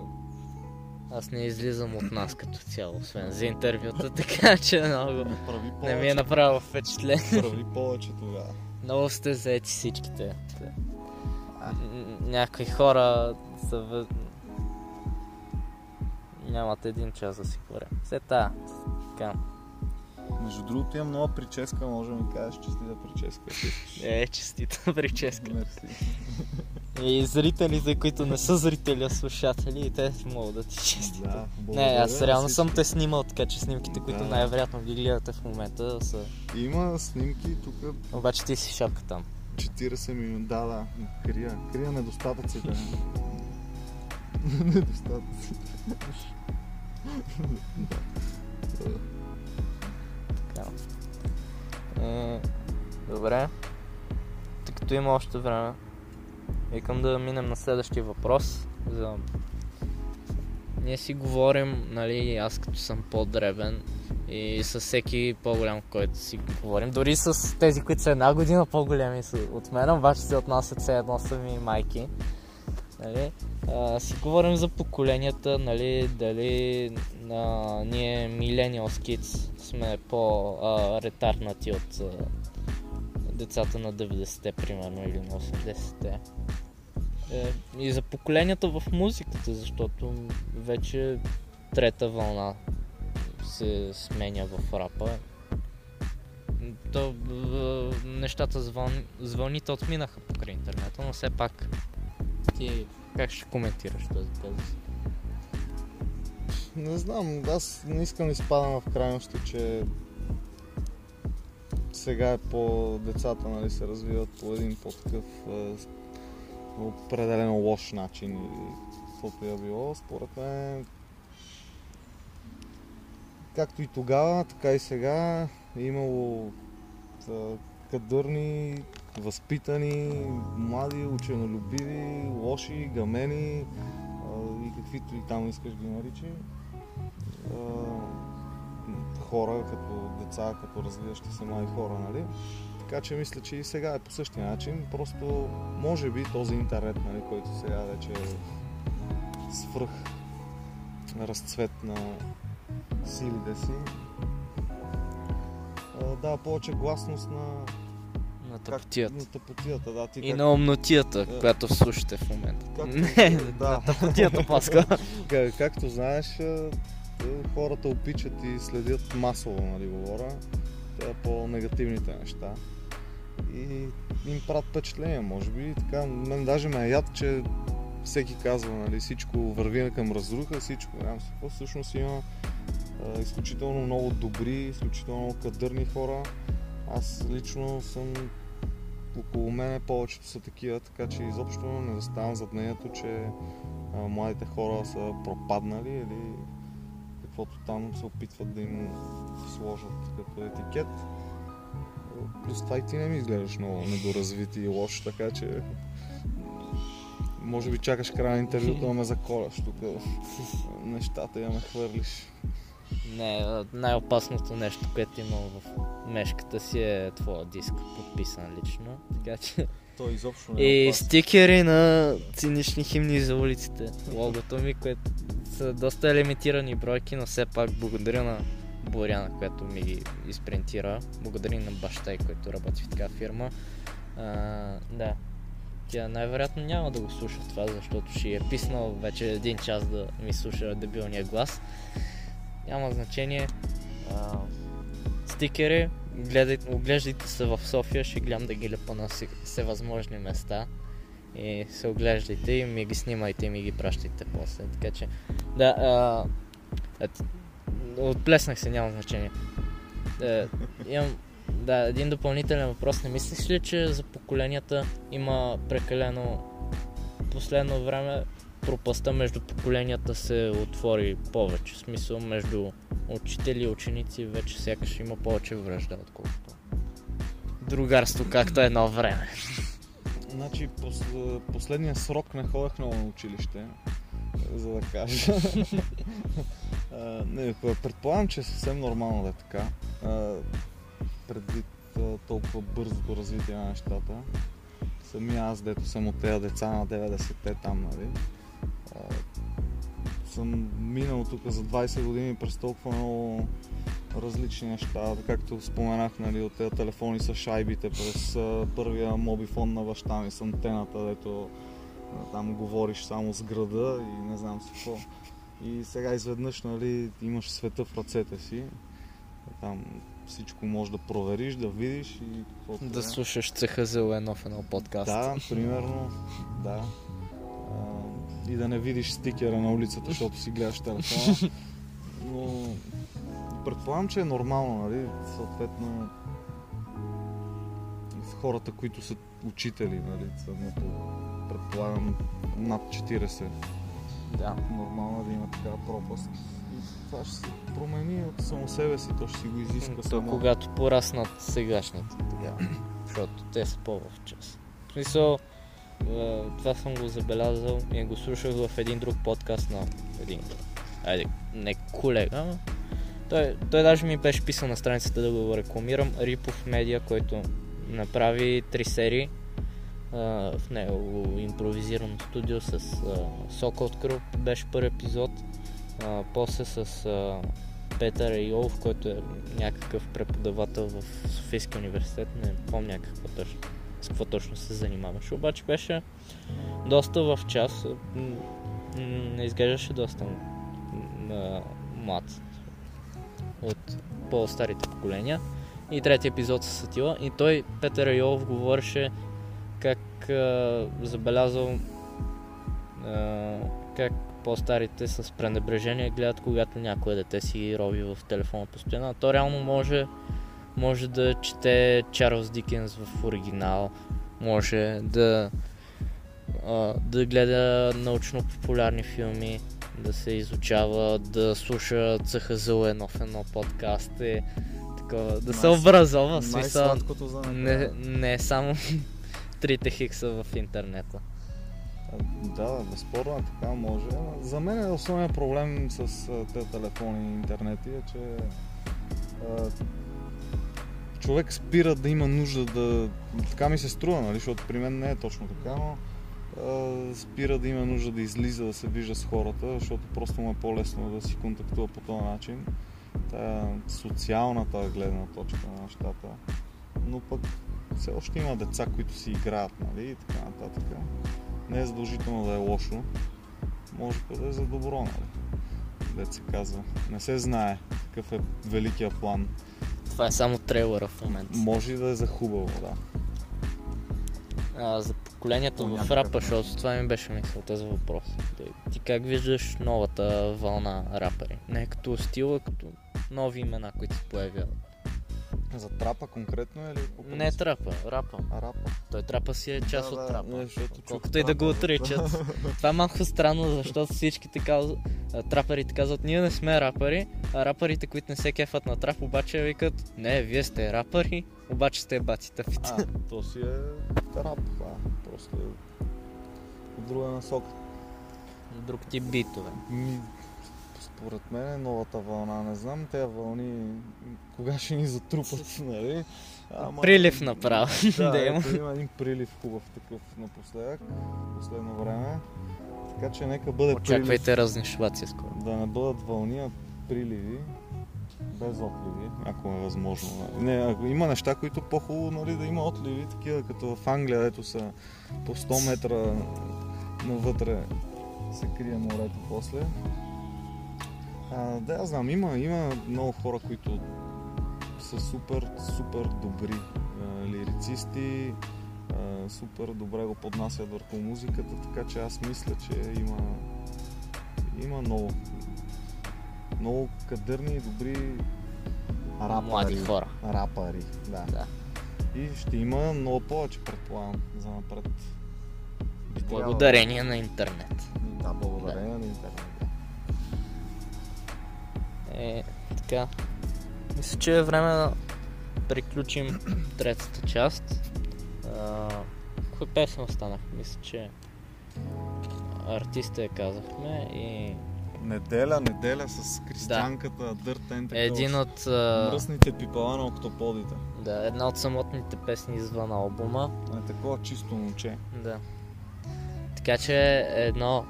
Аз не излизам от нас като цяло, освен за интервюта, така че много не ми е направо впечатление. Прави повече тогава. Много сте заети всичките. Някои хора са... нямат един час да си говоря. Все та, така. Между другото имам нова прическа, може да ми кажеш честита прическа. Е, честита прическа. Мерси. И зрители, за които не са зрители, а слушатели, и те могат да ти честят. Да, не, аз реално съм те снимал, така че снимките, които да, най-вероятно ги гледате в момента, са... Има снимки тук... Обаче ти си шапка там. четирийсет минути, да, да, крия, крия недостатъците. Недостатъци. Е, добре, тъй като има още време, викам да минем на следващия въпрос. За... Ние си говорим, нали, аз като съм по-дребен и с всеки по-голям, който си говорим, дори с тези, които са една година по-големи от мен, обаче се отнасят все едно са ми майки. Нали? А, си говорим за поколенията, нали, дали а, ние Millennials Kids сме по-ретарнати от а, децата на деветдесетте примерно или на осемдесетте. Е, и за поколенията в музиката, защото вече трета вълна се сменя в рапа. То, е, нещата с, вълни, с вълните отминаха покрай интернета, но все пак ти как ще коментираш този тезис? Не знам, аз не искам да изпадам в крайността, че сега е по децата, нали, се развиват по един по-такъв е, определено лош начин или каквото я било. Според мен, както и тогава, така и сега е имало тъ, кадърни, възпитани, млади, ученолюбиви, лоши, гамени а, и каквито и там искаш ги наричи. А, хора, като деца, като развиващи се млади хора, нали? Така че мисля, че и сега е по същия начин. Просто може би този интернет, нали, който сега вече е свръх разцвет на силите си, а, дава повече гласност на на тъпотията. На тъпотията, да, ти и как... на умнотията, да, която слушате в момента. Както... Не, да, на тъпотията паска. Как, както знаеш, хората обичат и следят масово, нали, говоря, те по-негативните неща. И им правят впечатление, може би. Така, мен даже ме е яд, че всеки казва, нали, всичко върви към разруха, всичко, нямам си какво. Всъщност има а, изключително много добри, изключително кадърни хора. Аз лично съм, около мене повечето са такива, така че изобщо не заставам зад мнението, че а, младите хора са пропаднали или каквото там се опитват да им сложат като етикет. Плюс това и ти не ми изглеждаш много недоразвит и лош, така че може би чакаш края на интервюто да ме заколяш тук, нещата я ме хвърлиш. Не, най-опасното нещо, което имам в мешката си е твоя диск, подписан лично, така че... Той изобщо не е опасно. И стикери на цинични химни за улиците, логото ми, което са доста лимитирани бройки, но все пак благодаря на Боряна, която ми ги изпринтира, благодаря на баща, който работи в такава фирма. А, да, тя най-вероятно няма да го слуша това, защото ще е писнал вече един час да ми слуша дебилния глас. Няма значение. А, стикери, гледайте, оглеждайте се в София, ще гледам да ги лепа на всевъзможни места. И се оглеждайте и ми ги снимайте и ми ги пращайте после. Така че, да, а, а, отплеснах се, няма значение. Е, имам Да, един допълнителен въпрос. Не мислиш ли, че за поколенията има прекалено последно време пропаста между поколенията се отвори повече? В смисъл, между учители и ученици вече сякаш има повече връжда, отколкото другарство, както едно време. Значи, пос... последния срок не ходех много на училище, за да кажа. а, не, предполагам, че е съвсем нормално да е така. А, предвид а, толкова бързото развитие на нещата. Самия аз, дето съм от тези деца на деветдесетте там, нали, а, съм минал тук за двайсет години през толкова много различни неща, както споменах, нали, от тези телефони с шайбите, през а, първия мобифон на баща ми с антената, дето а, там говориш само с града и не знам си какво. И сега изведнъж, нали, имаш света в ръцете си. Там всичко можеш да провериш, да видиш и каквото. Да е. Слушаш цеха за едно в едно подкаст. Да, примерно, да. А, и да не видиш стикера на улицата, защото си гледаш телефона. Но предполагам, че е нормално, нали? Съответно, хората, които са учители, нали? Съдното, предполагам, над четирийсет. Да, нормално да има такава пропаст. Това ще се промени от само себе си, то ще си го изиска то, само. Когато пораснат сегашните тогава, защото те са по-в час. В смисъл, това съм го забелязал и го слушах в един друг подкаст на един, айде, не колега, но той, той даже ми беше писал на страницата да го рекламирам, Рипов Медиа, който направи три серии в него импровизирано студио с Сокол Кръв, беше първи епизод. Uh, после с uh, Петър Йолов, който е някакъв преподавател в Софийския университет, не помня какво точно, с какво точно се занимаваше, обаче беше доста в час, не изглеждаше доста uh, млад от по-старите поколения. И трети епизод със Сатила и той, Петър Йолов, говореше как uh, забелязал uh, как по-старите с пренебрежение гледат, когато някое дете си роби в телефона постоянно. То реално може, може да чете Чарлз Дикенс в оригинал, може да, да гледа научно-популярни филми, да се изучава, да слуша Цахазъл едно в едно подкаст и такова, да най- се образова. Най-сладкото за не, не само трите хикса в интернета. Да, безспорно така може. За мен е основният проблем с тези телефони и интернети е, че а, човек спира да има нужда да... Така ми се струва, нали? Защото при мен не е точно така, но а, спира да има нужда да излиза, да се вижда с хората, защото просто му е по-лесно да си контактува по този начин. Тая социалната гледна точка на нещата. Но пък все още има деца, които си играят, нали? И така нататък. Не е задължително да е лошо, може да е за добро, нали? Дето се казва. Не се знае какъв е великия план. Това е само трейлера в момента. Може и да е за хубаво, да. А, за поколението О, в рапа, защото това ми беше мисълта за въпрос. Ти как виждаш новата вълна рапъри? Не като стила, като нови имена, които се появяват. За трапа конкретно или по-пресен? Не трапа, рапа. А, рапа. Той трапа си е част да, от трапа. Не, колкото и да го отричат. Това е малко странно, защото всичките казват, трапарите казват, ние не сме рапари, а рапарите, които не се кефат на трап, обаче викат, не, вие сте рапари, обаче сте баците. А, то си е рап, а, просто е от друга насока. Друг тип битове. Според мен е новата вълна, не знам тези вълни кога ще ни затрупат, нали? Ама... Прилив направо. Да, да има. Има един прилив хубав такъв напоследък, последно време. Така че нека бъде Очаквайте прилив. Очаквайте разни шваци скоро. Да не бъдат вълни, а приливи, без отливи, ако е възможно. Не, има неща, които по-хубаво, нали, да има отливи, такива като в Англия, дето са по сто метра навътре се крие морето после. А, да, я знам, има, има много хора, които са супер, супер добри а, лирицисти, а, супер добре го поднасят върху музиката, така че аз мисля, че има, има много, много кадърни и добри рапъри, млади хора. Рапъри, да. да. И ще има много повече, предполагам, за напред. Благодарение на интернет. Да, благодарение да. на интернет. Е, така. Мисля, че е време да приключим третата част. А, кой песен останах? Мисля, че артиста я казахме и... Неделя, неделя с Кристиянката, да. Dirt and Един от... Мръсните пипала на октоподите. Да, една от самотните песни извън албума. Е такова чисто момче. Да. Така че едно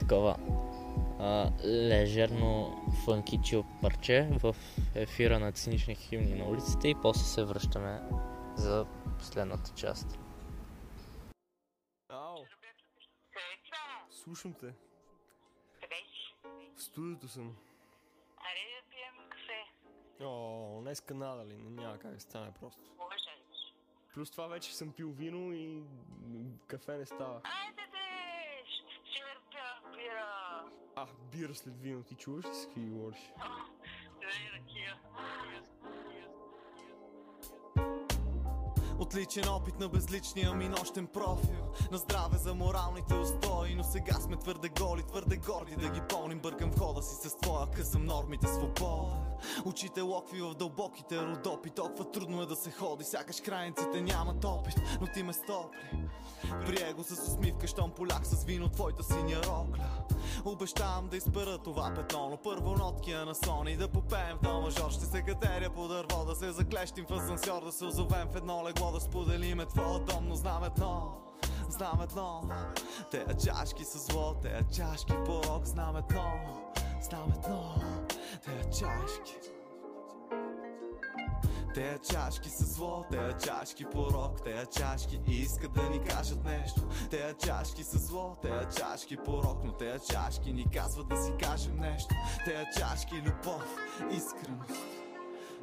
такова а, лежерно фънки чил парче в ефира на цинични химни на улиците и после се връщаме за последната част. Ау! Слушам те. Къде си? В студиото съм. Аре да пием кафе. О, днес Канада ли? Няма как да стане просто. Уважай. Плюс това вече съм пил вино и кафе не става. Айде де! Ще пия бира. А, бира след вино. Ти чуваш ли с какви говориш? Отличен опит на безличния ми нощен профил. На здраве за моралните устои, но сега сме твърде голи, твърде горди да ги пълним. Бъркам входа си с твоя късъм нормите свобода. Очите локви в дълбоките родопи, толкова трудно е да се ходи, сякаш крайниците нямат опит, но ти ме стопли. Прие го с усмивка, щом поляк с вино, твоята синя рокля. Обещавам да изпера това петно, но първо ноткия на Сони да попеем в дома Жор. Ще се катеря по дърво, да се заклещим в асансьор, да се озовем в едно легло, да споделиме твоя дом, но знам едно, знам едно. Тея чашки са зло, тея чашки порок, знам едно, знам едно. Тея чашки. Тея чашки са зло, тея чашки порок, тея чашки искат да ни кажат нещо. Тея чашки са зло, тея чашки порок, но тея чашки ни казват да си кажем нещо. Тея чашки любов, искреност,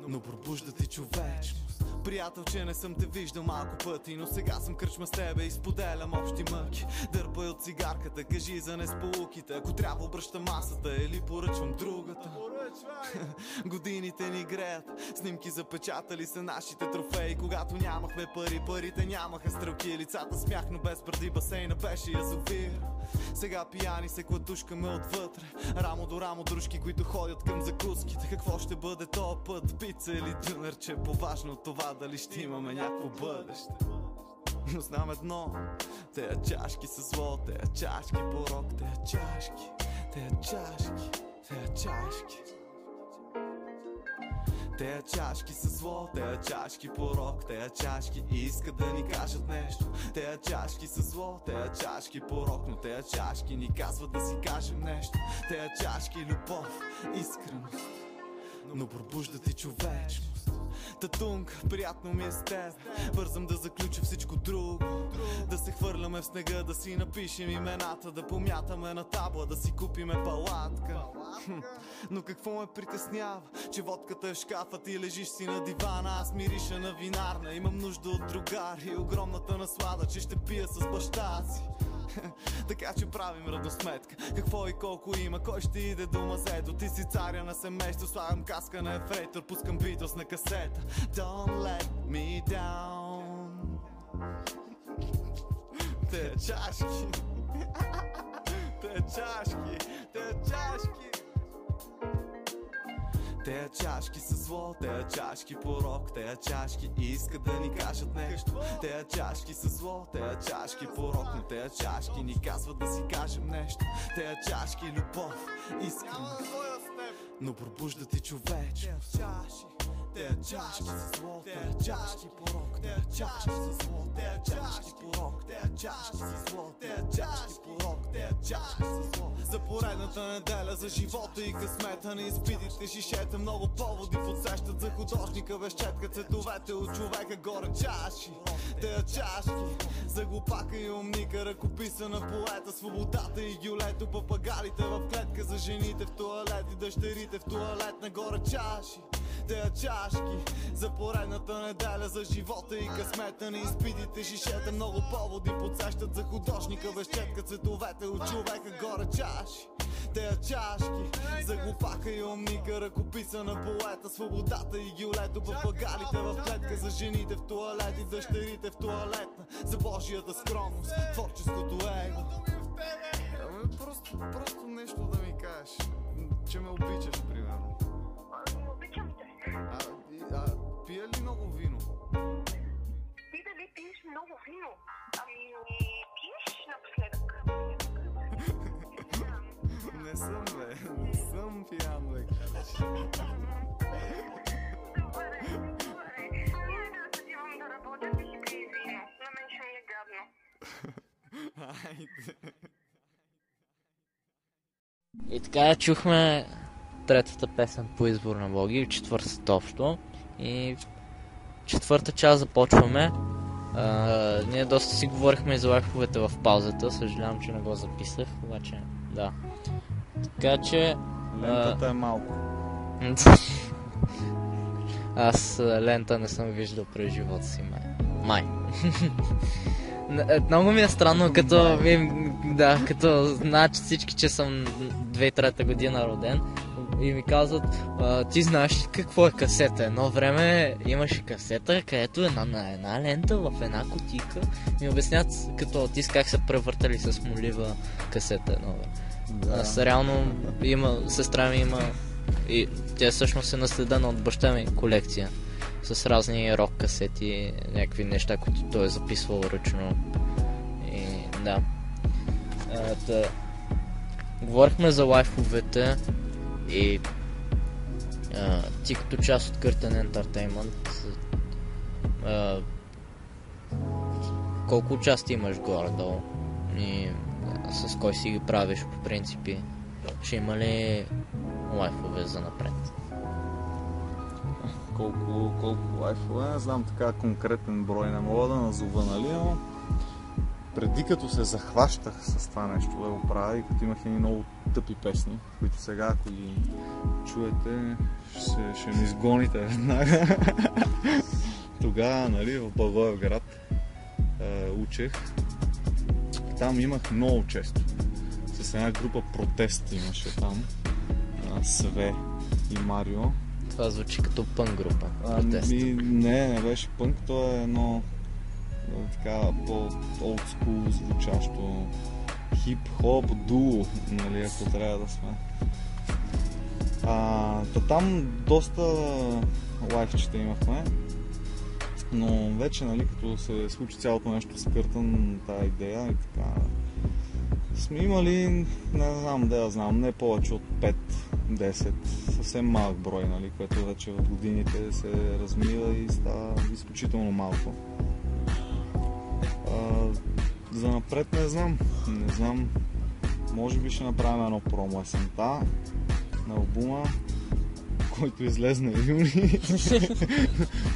но пробуждат и човечност. Приятел, че не съм те виждал малко пъти, но сега съм кръчма с тебе и споделям общи мъки. Дърпай от цигарката, кажи за несполуките, ако трябва обръщам масата или поръчвам другата. Годините ни греят, снимки запечатали са нашите трофеи. Когато нямахме пари, парите нямаха стрелки, лицата смях, но без преди басейна беше язовир. Сега пияни се клатушкаме отвътре, рамо до рамо дружки, които ходят към закуските. Какво ще бъде тоя път, пица или дюнерче, по-важно от това дали ще имаме някакво бъдеще. Но знам едно, тея чашки са зло, тея чашки порок, тея чашки, тея чашки, тея чашки. Тея чашки са зло, тея чашки порок, тея чашки искат да ни кажат нещо. Тея чашки са зло, тея чашки порок, но тея чашки ни казват да си кажем нещо. Тея чашки любов, искреност, но пробуждат и човечност. Татунг, приятно ми е с теб, бързам да заключа всичко друго. Да се хвърляме в снега, да си напишем имената, да помятаме на табла, да си купиме палатка. Хм. Но какво ме притеснява, че водката е в шкафа, ти лежиш си на дивана, аз мириша на винарна. Имам нужда от другар и огромната наслада, че ще пия с баща си. Така че правим равносметка, какво и колко има, кой ще иде до мазето. Ти си царя на семейство, слагам каска на ефрейтор, пускам Битлз на касета. Don't let me down. Те чашки. Те чашки. Те чашки. Тея чашки са зло, тея чашки порок, тея чашки искат да ни кажат нещо. Тея чашки са зло, тея чашки порок, но тея чашки ни казват да си кажем нещо. Тея чашки любов, искреност, но пробуждат и човечност. Тея чашки са зло, тея чашки порок, тея чашки са зло, тея чашки порок, тея чашки са зло, тея чашки порок, тея чашки са зло. За поредната неделя, за живота и късмета, не изпитите шишета, много поводи подсещат за художника, вещетка, цветовете от човека горе чаши. Тея чашки, за глупака и умника, ръкописа на поета, свободата и гюлето, папагалите в клетка, за жените в тоалет и дъщерите в тоалет, нагоре чаши. Тея чашки, за поредната неделя, за живота и късмета, не изпитите шишета, много поводи подсещат за художника, вещетка, цветовете от човека горе чаши. тея чашки. За глупака и умника, ръкописа на поета, свободата и гиолето, папагалите в клетка, за жените в туалет и дъщерите в туалетна, за Божията скромност, творческото его. Ами просто, просто нещо да ми кажеш, че ме обичаш, примерно. А, обичам те. А, а пия ли много вино? Ти дали пиеш много вино? Ами пиеш напоследък? Не съм, бе. Не съм пиян, бе, кажеш. Добре, добре. Ние да отидем да работя, да си пие вино. На мен ще ми е гадно. Айде. И така чухме третата песен по избор на Боги, четвъртата общо. И четвърта част започваме. А, ние доста си говорихме и за лайфовете в паузата. Съжалявам, че не го записах, обаче да. Така че... лентата а... е малко. Аз лента не съм виждал през живота си, май. Май. Много ми е странно, като, ми, да, като знаят всички, че съм две хиляди и трета година роден и ми казват, ти знаеш какво е касета? Едно време имаше касета, където една на една лента в една кутийка ми обяснят като отис как са превъртали с молива касета едно време. Да. Аз реално има, сестра ми има и тя всъщност е наследена от баща ми колекция с разни рок касети, някакви неща, които той е записвал ръчно. И да. А, да. Говорихме за лайфовете и а, ти като част от Curtain Entertainment, а, колко части имаш горе-долу и а, с кой си ги правиш по принципи? Ще има ли лайфове за напред? Колко, колко лайфове, не знам, така конкретен брой не мога да назова, нали, но преди като се захващах с това нещо да го правя и като имах едни много тъпи песни, които сега ако ги чуете, ще, ще ми изгоните веднага. Тогава, нали, в Благоевград е, учех и там имах много често. С една група протест имаше там, Све и Марио. Това звучи като пънк група. Протест. Ами, не, не беше пънк, то е едно така по-олдскул звучащо хип-хоп дуо, нали, ако трябва да сме. А, та там доста лайфчета имахме, но вече, нали, като се случи цялото нещо с Curtain, тази идея и така, сме имали, не знам, да я знам, не повече от пет-десет, съвсем малък брой, нали, което вече в годините се размива и става изключително малко. А, за напред не знам, не знам, може би ще направим едно промо есента на албума, който излезна в юни,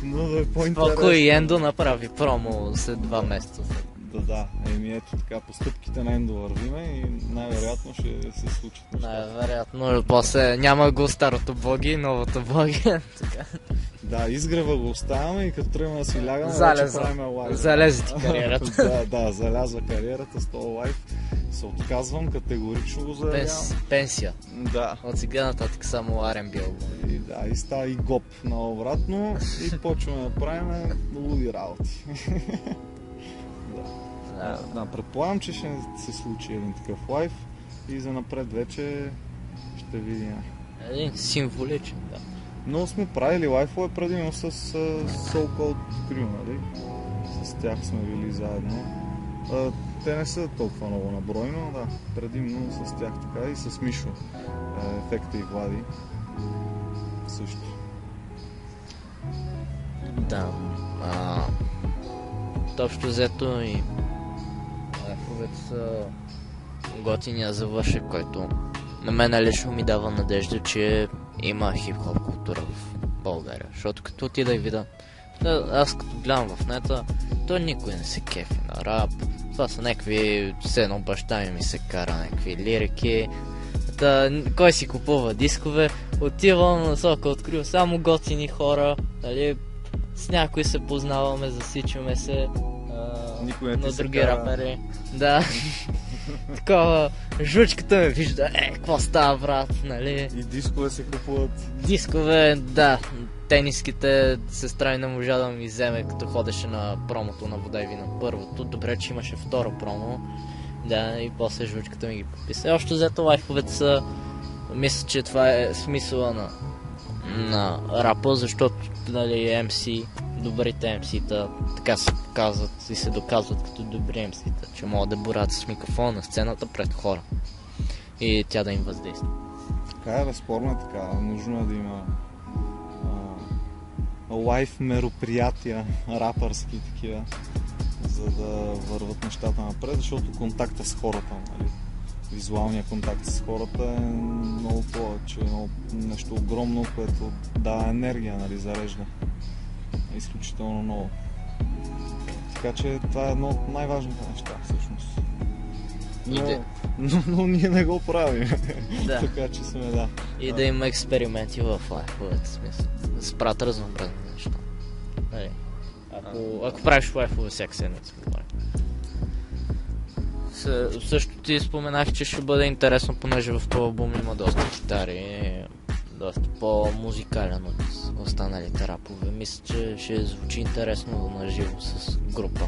но да е по-интересно. Споко и Ендо направи промо след два месеца. Да, да, еми ето така, по стъпките на Ендо вървиме и най-вероятно ще се случат неща. Най-вероятно, после няма го старото Боги, новото Боги, така. Да, изгрева го оставяме и като тръгваме да си лягаме, вече правиме лайв. Залезе ти кариерата. Да, да, залязва кариерата с този лайв. Се отказвам, категорично го заявявам. Пенс, пенсия. Да. От сега нататък само Ар енд Би. И да, и става и гоп наобратно и почваме да правиме луди работи. Да, да, предполагам, че ще се случи един такъв лайв и занапред вече ще видим. Един символичен, да. Но сме правили лайфове предимно с So-Called Crew, нали? С тях сме били заедно. А, те не са толкова много наброй, но да, предимно с тях така и с Мишо. Ефекта и Влади също. Да, а... общо взето и лайфовете са готиния завършек, който на мен лично ми дава надежда, че има хип-хоп култура в България, защото като отида и видя, аз като гледам в нета, то никой не се кефи на рап, това са някакви, все едно баща ми ми се кара някакви лирики, да, кой си купува дискове, отивам насока, открил само готини хора, нали, с някои се познаваме, засичаме се, Никога не на други рапери. Да. Такова, жучката ме вижда, е, какво става, брат, нали? И дискове се купуват. Дискове, да. Тениските сестра ми не можа да ми вземе, като ходеше на промото на Вода и вино първото. Добре, че имаше второ промо. Да, и после жучката ми ги подписа. И още взето лайфовете са... Мисля, че това е смисъла на, на рапа, защото, нали, Ем Си, добрите Ем Си-та, така се показват и се доказват като добри Ем Си-та, че могат да борят с микрофона на сцената пред хора и тя да им въздейства. Така е, безспорно така. Нужно е да има лайф мероприятия, рапърски такива, за да върват нещата напред, защото контакта с хората, нали? Визуалният контакт с хората е много повече, е нещо огромно, което дава енергия, нали, зарежда. Е изключително много. Така че това е едно от най-важните неща, всъщност. Но, но, но ние не го правим. Да. Така че сме, да. И да има експерименти в лайфовете, смисъл. Да се правят разнообразни неща. Нали. Ако, ако правиш лайфове всяка седмица, говорим. Също ти споменах, че ще бъде интересно, понеже в този албум има доста китари, доста по-музикален от останалите рапове. Мисля, че ще звучи интересно на живо с група.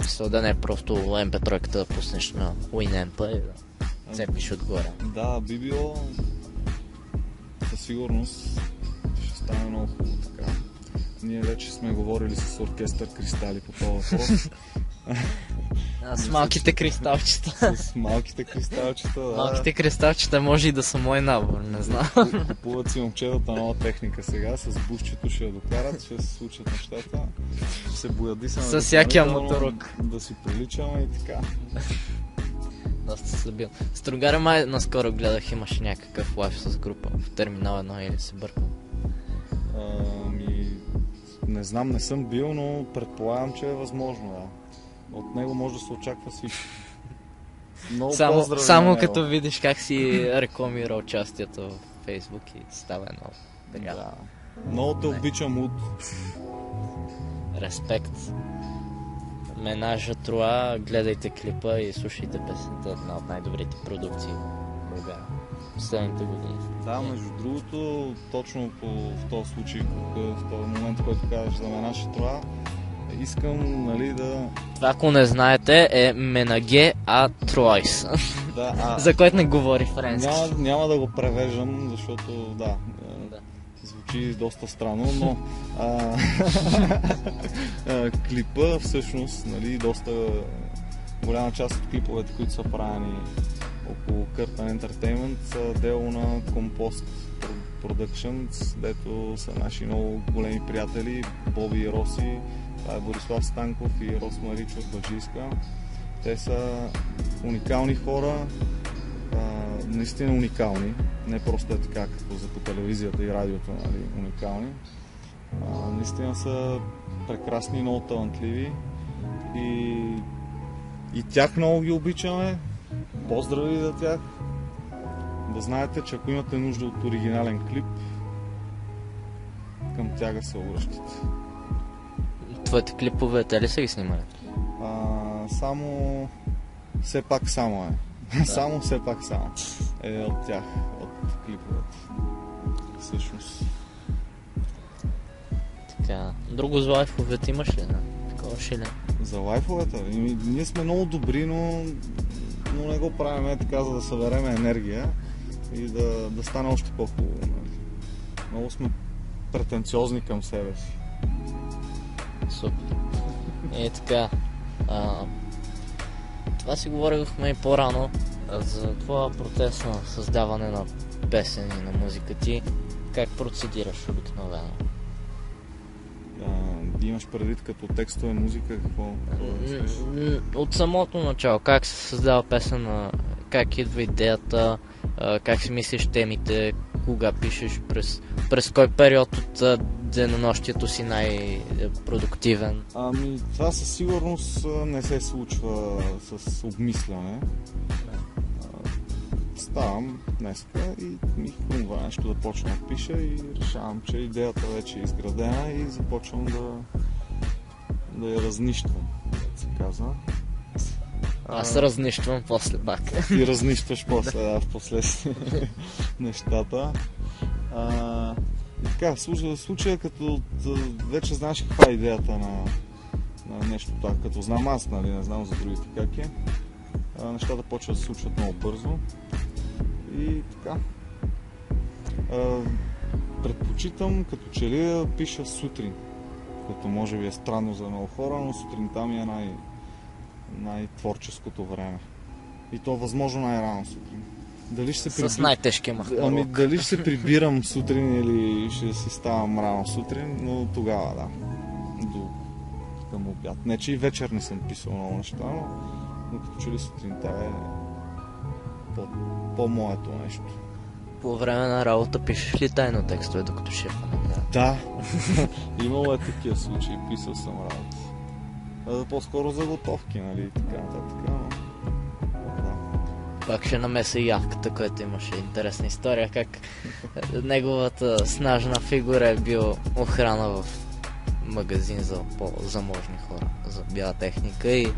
Мисля, да не е просто Ем Пи три-ката да пуснеш на WinAmp и да цепиш отгоре. Да, би било със сигурност, ще стане много хубаво така. Ние вече сме говорили с оркестър Кристали по този въпрос. С малките кристалчета. С малките кристалчета, да. Малките кристалчета може и да са мой набор, не знам. Купуват си момчетата нова техника сега, с бушчето ще я докарат, ще се случат нещата. Ще се бояди се на всякия моторок. Да си приличаме и така. Доста слабил. Стругаре май наскоро гледах, имаше някакъв лайф с група в Терминал едно или се бъркам. Ами... Не знам, не съм бил, но предполагам, че е възможно, да. От него може да се очаква всичко. Много само поздрави само като видиш как си рекламира участието в Фейсбук и става едно. Така. Да. Много те обичам от... Респект. Менажа Труа, гледайте клипа и слушайте песента. Една от най-добрите продукции в България. Последните години. Да, между другото, точно по, в този случай, в този момент, който казваш за Менажа Труа, искам, нали, да... Това, ако не знаете, е Менаге А Тройс. Да, а... За което не говори френски. Няма, няма да го превеждам, защото, да, да, звучи доста странно, но а... клипа, всъщност, нали, доста голяма част от клиповете, които са правени около Curtain Entertainment, са дело на Compost Productions, дето са наши много големи приятели, Боби и Роси. Това е Борислав Станков и Рос Марич от Баджийска. Те са уникални хора, а, наистина уникални. Не просто е така, като за по телевизията и радиото, нали, уникални. А, наистина са прекрасни, много талантливи. И, и тях много ги обичаме. Поздрави за тях. Да знаете, че ако имате нужда от оригинален клип, към тях се обръщате. Твоите клипове, те ли са ги снимали? А, само... Все пак само е. Да. Само все пак само е от тях, от клиповете. Всъщност. Така, друго за лайфовете имаш ли? Такова ще ли? За лайфовете? Ние сме много добри, но, но не го правим така, за да съберем енергия и да, да стане още по-хубаво. Много сме претенциозни към себе си. Супер. И така, а, това си говорихме и по-рано за това процес на създаване на песен и на музика. Ти как процедираш обикновено? А, имаш предвид като текстова музика? Какво? От самото начало, как се създава песен, как идва идеята, как си мислиш темите, кога пишеш, през, през кой период от денонощието си най-продуктивен? Ами, това със сигурност не се случва с обмисляне. Ставам днеска и ми хрумва нещо да почна да пиша и решавам, че идеята вече е изградена и започвам да, да я разнищвам, се казва. Аз разнищвам после пак. Ти разнищваш после, да, в последствие нещата. А, и така, в случая, като вече знаеш каква е идеята на, на нещо това, като знам аз, нали, не знам за другите как е, а, нещата почват да се случват много бързо. И така. А, предпочитам като че ли да пиша сутрин, като може би е странно за много хора, но сутринта ми е най- най-творческото време. И то възможно най-рано сутрин. Дали ще се прибирам... С най-тежкия махнарук. Ами дали ще се прибирам сутрин или ще си ставам рано сутрин, но тогава да. До към обяд. Не, че и вечер не съм писал много неща, но, но като че ли сутринта е по, по моето нещо. По време на работа пишеш ли тайно текстове, докато шефа не гледа? Да, имало е такива случаи, писал съм работа. А, по-скоро заготовки, нали, и така нататък, но... Да. Пак ще намеса и Явката, което имаше интересна история, как неговата снажна фигура е бил охрана в магазин за по-заможни хора, за бяла техника и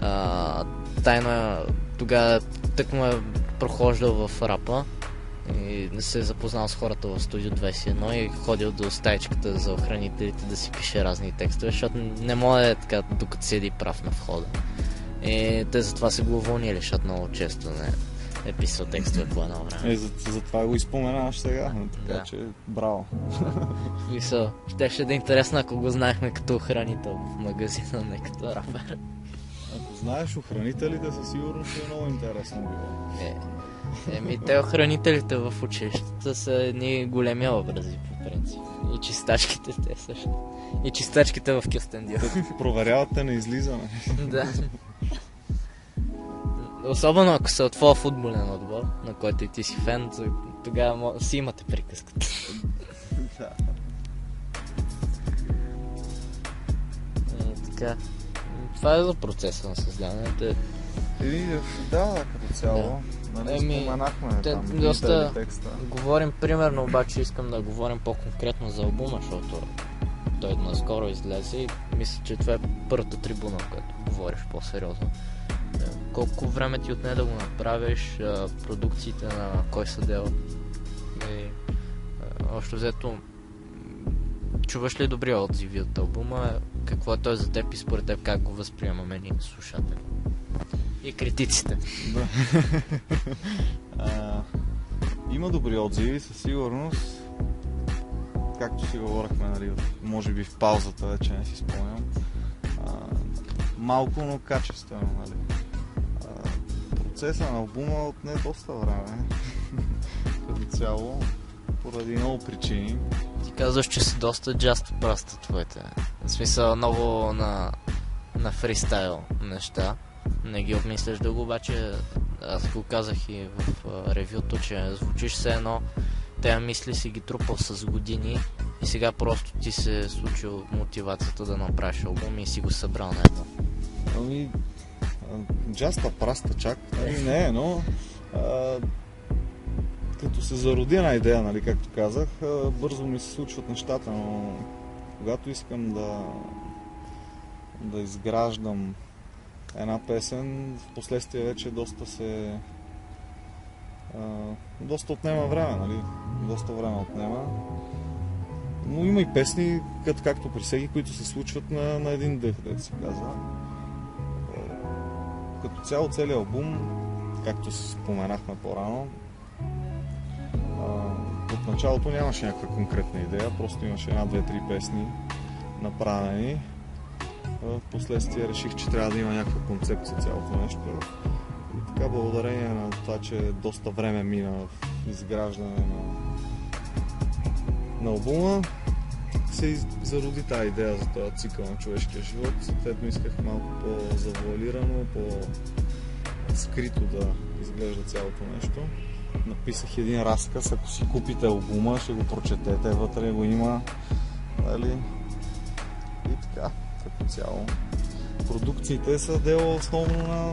а, тайно тогава тък му е прохождал в рапа и се е запознал с хората в Студио двайсет и едно и ходил до стаечката за охранителите да си пише разни текстове, защото не може така, докато седи прав на входа. И те затова се го уволнили, защото много често не е писал текстове по едно време. Е, затова за го изпоменаваш сега, така да. Че браво. Мисъл, щеше да е интересно, ако го знаехме като охранител в магазина, не като рапер. Ако знаеш охранителите, със сигурност ще е много интересно било. Е. Еми, те охранителите в училищата са едни големи образи, по принцип. И чистачките те също. И чистачките в Кюстендил. Проверявате на излизане. Да. Особено ако са от твоя футболен отбор, на който и ти си фен, тогава си имате приказката. Да. Е, така. Това е за процеса на създаването. Да, да, като цяло. Да. Еми, те, там, доста говорим примерно, обаче искам да говорим по-конкретно за албума, защото той наскоро излезе и мисля, че това е първата трибуна, в която говориш по-сериозно. Колко време ти отне да го направиш, продукциите на кой са дел и още взето чуваш ли добри отзиви от албума, какво е той за теб и според теб как го възприемаме ние слушатели? И критиците. Да. а, има добри отзиви, със сигурност. Както си говорихме, нали, може би в паузата, вече не си спомням. А, малко, но качествено. Нали. А, процеса на албума отне доста време. Като цяло, поради много причини. Ти казваш, че си доста джаст праста твоите. В смисъл, много на, на фристайл неща. Не ги обмисляш дълго, обаче аз го казах и в ревюто, че звучиш все едно, тези мисли си ги трупал с години и сега просто ти се е случил мотивацията да направиш албум и си го събрал на едно. Ами, джаста праста чак, ами не, но а, като се зароди една идея, нали, както казах, бързо ми се случват нещата, но когато искам да, да изграждам една песен, в последствие вече доста се... А, доста отнема време, нали? Доста време отнема. Но има и песни, като, както при всеки, които се случват на, на един дъх, дето се казва. Като цяло, целият албум, както се споменахме по-рано, а, от началото нямаше някаква конкретна идея, просто имаше една, две, три песни направени. Впоследствие реших, че трябва да има някаква концепция цялото нещо. И така, благодарение на това, че доста време мина в изграждане на, на албума, се зароди тази идея за този цикъл на човешкия живот. Съответно исках малко по-завуалирано, по-скрито да изглежда цялото нещо. Написах един разказ, ако си купите албума, ще го прочетете, вътре го има. Дали? И така. Като цяло. Продукциите са дело основно на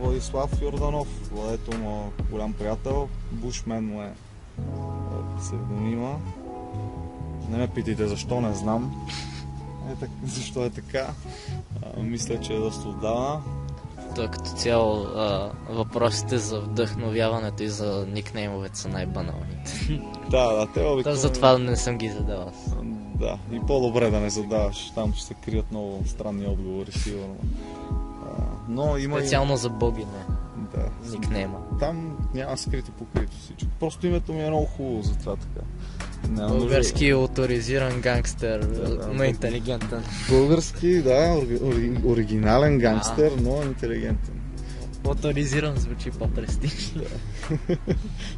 Владислав Йорданов, владето му голям приятел, Бушмен му е псевдонима. Не ме питайте защо, не знам. е, защо е така. А, мисля, че е доста отдавна. То като цяло а, въпросите за вдъхновяването и за никнеймовете са най-баналните. Да, да, те обикновено... Затова не съм ги задавал. Да, и по-добре да не задаваш. Там ще се крият много странни отговори, сигурно. А, но има специално и... за Богине. Да. Никнейма. Там няма скрити покрито всичко. Просто името ми е много хубаво, затова така. Български авторизиран гангстер, да, да, но интелигентен. Български, да, ори, оригинален гангстер, а, но интелигентен. Авторизиран звучи по-престижно.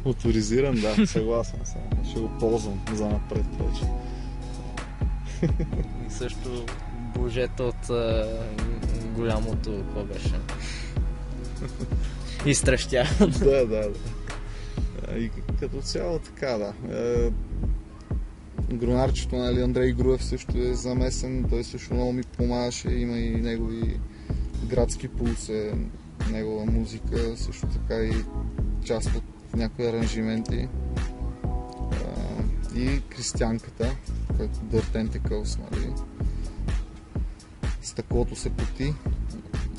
Авторизиран, да, съгласен съм. Ще го ползвам за напред вече. И също божето от а, голямото, какво беше? Изтрещя. Да, да, да. И като цяло така, да. Е, Грунарчето, нали, Андрей Груев също е замесен, той също много ми помагаше, има и негови градски пулс, негова музика, също така и част от някои аранжименти. Е, и Кристиянката, който Dirt Tentacles, нали. Стъклото се поти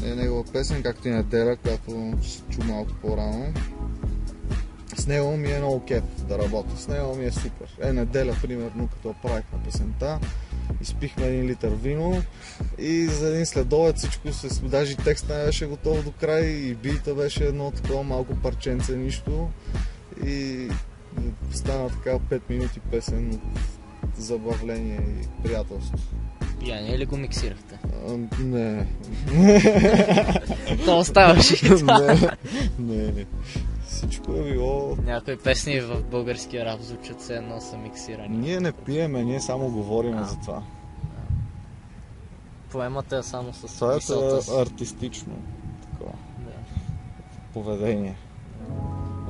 е негова песен, както и на Дера, която се чу малко по-рано. С него ми е много кеф да работя, с него ми е супер. Е, неделя, примерно, като правих на песента, изпихме един литър вино и за един следобед всичко се... Даже и текста не беше готов до край и бита беше едно такова малко парченце нищо и стана така пет минути песен от забавление и приятелство. Пияния ли го миксирахте? А, не. То оставаше. Не, не. Всичко е било... Някои песни в българския рап звучат все едно са миксирани. Ние не пиеме, ние само говорим а. за това. Поемата е само с това мисълта. Това е артистично такова. Да. Поведение.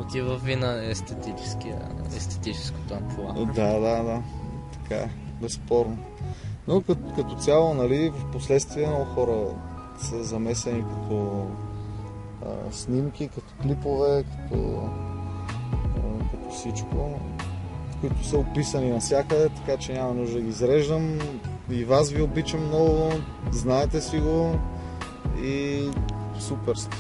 Отива ви на естетическото амплуа. Да, да, да. Така е. Безспорно. Но като, като цяло, нали, в последствие много хора са замесени като... снимки, като клипове, като, като всичко, които са описани навсякъде, така че няма нужда да ги изреждам. И вас ви обичам много, знаете си го и супер сте.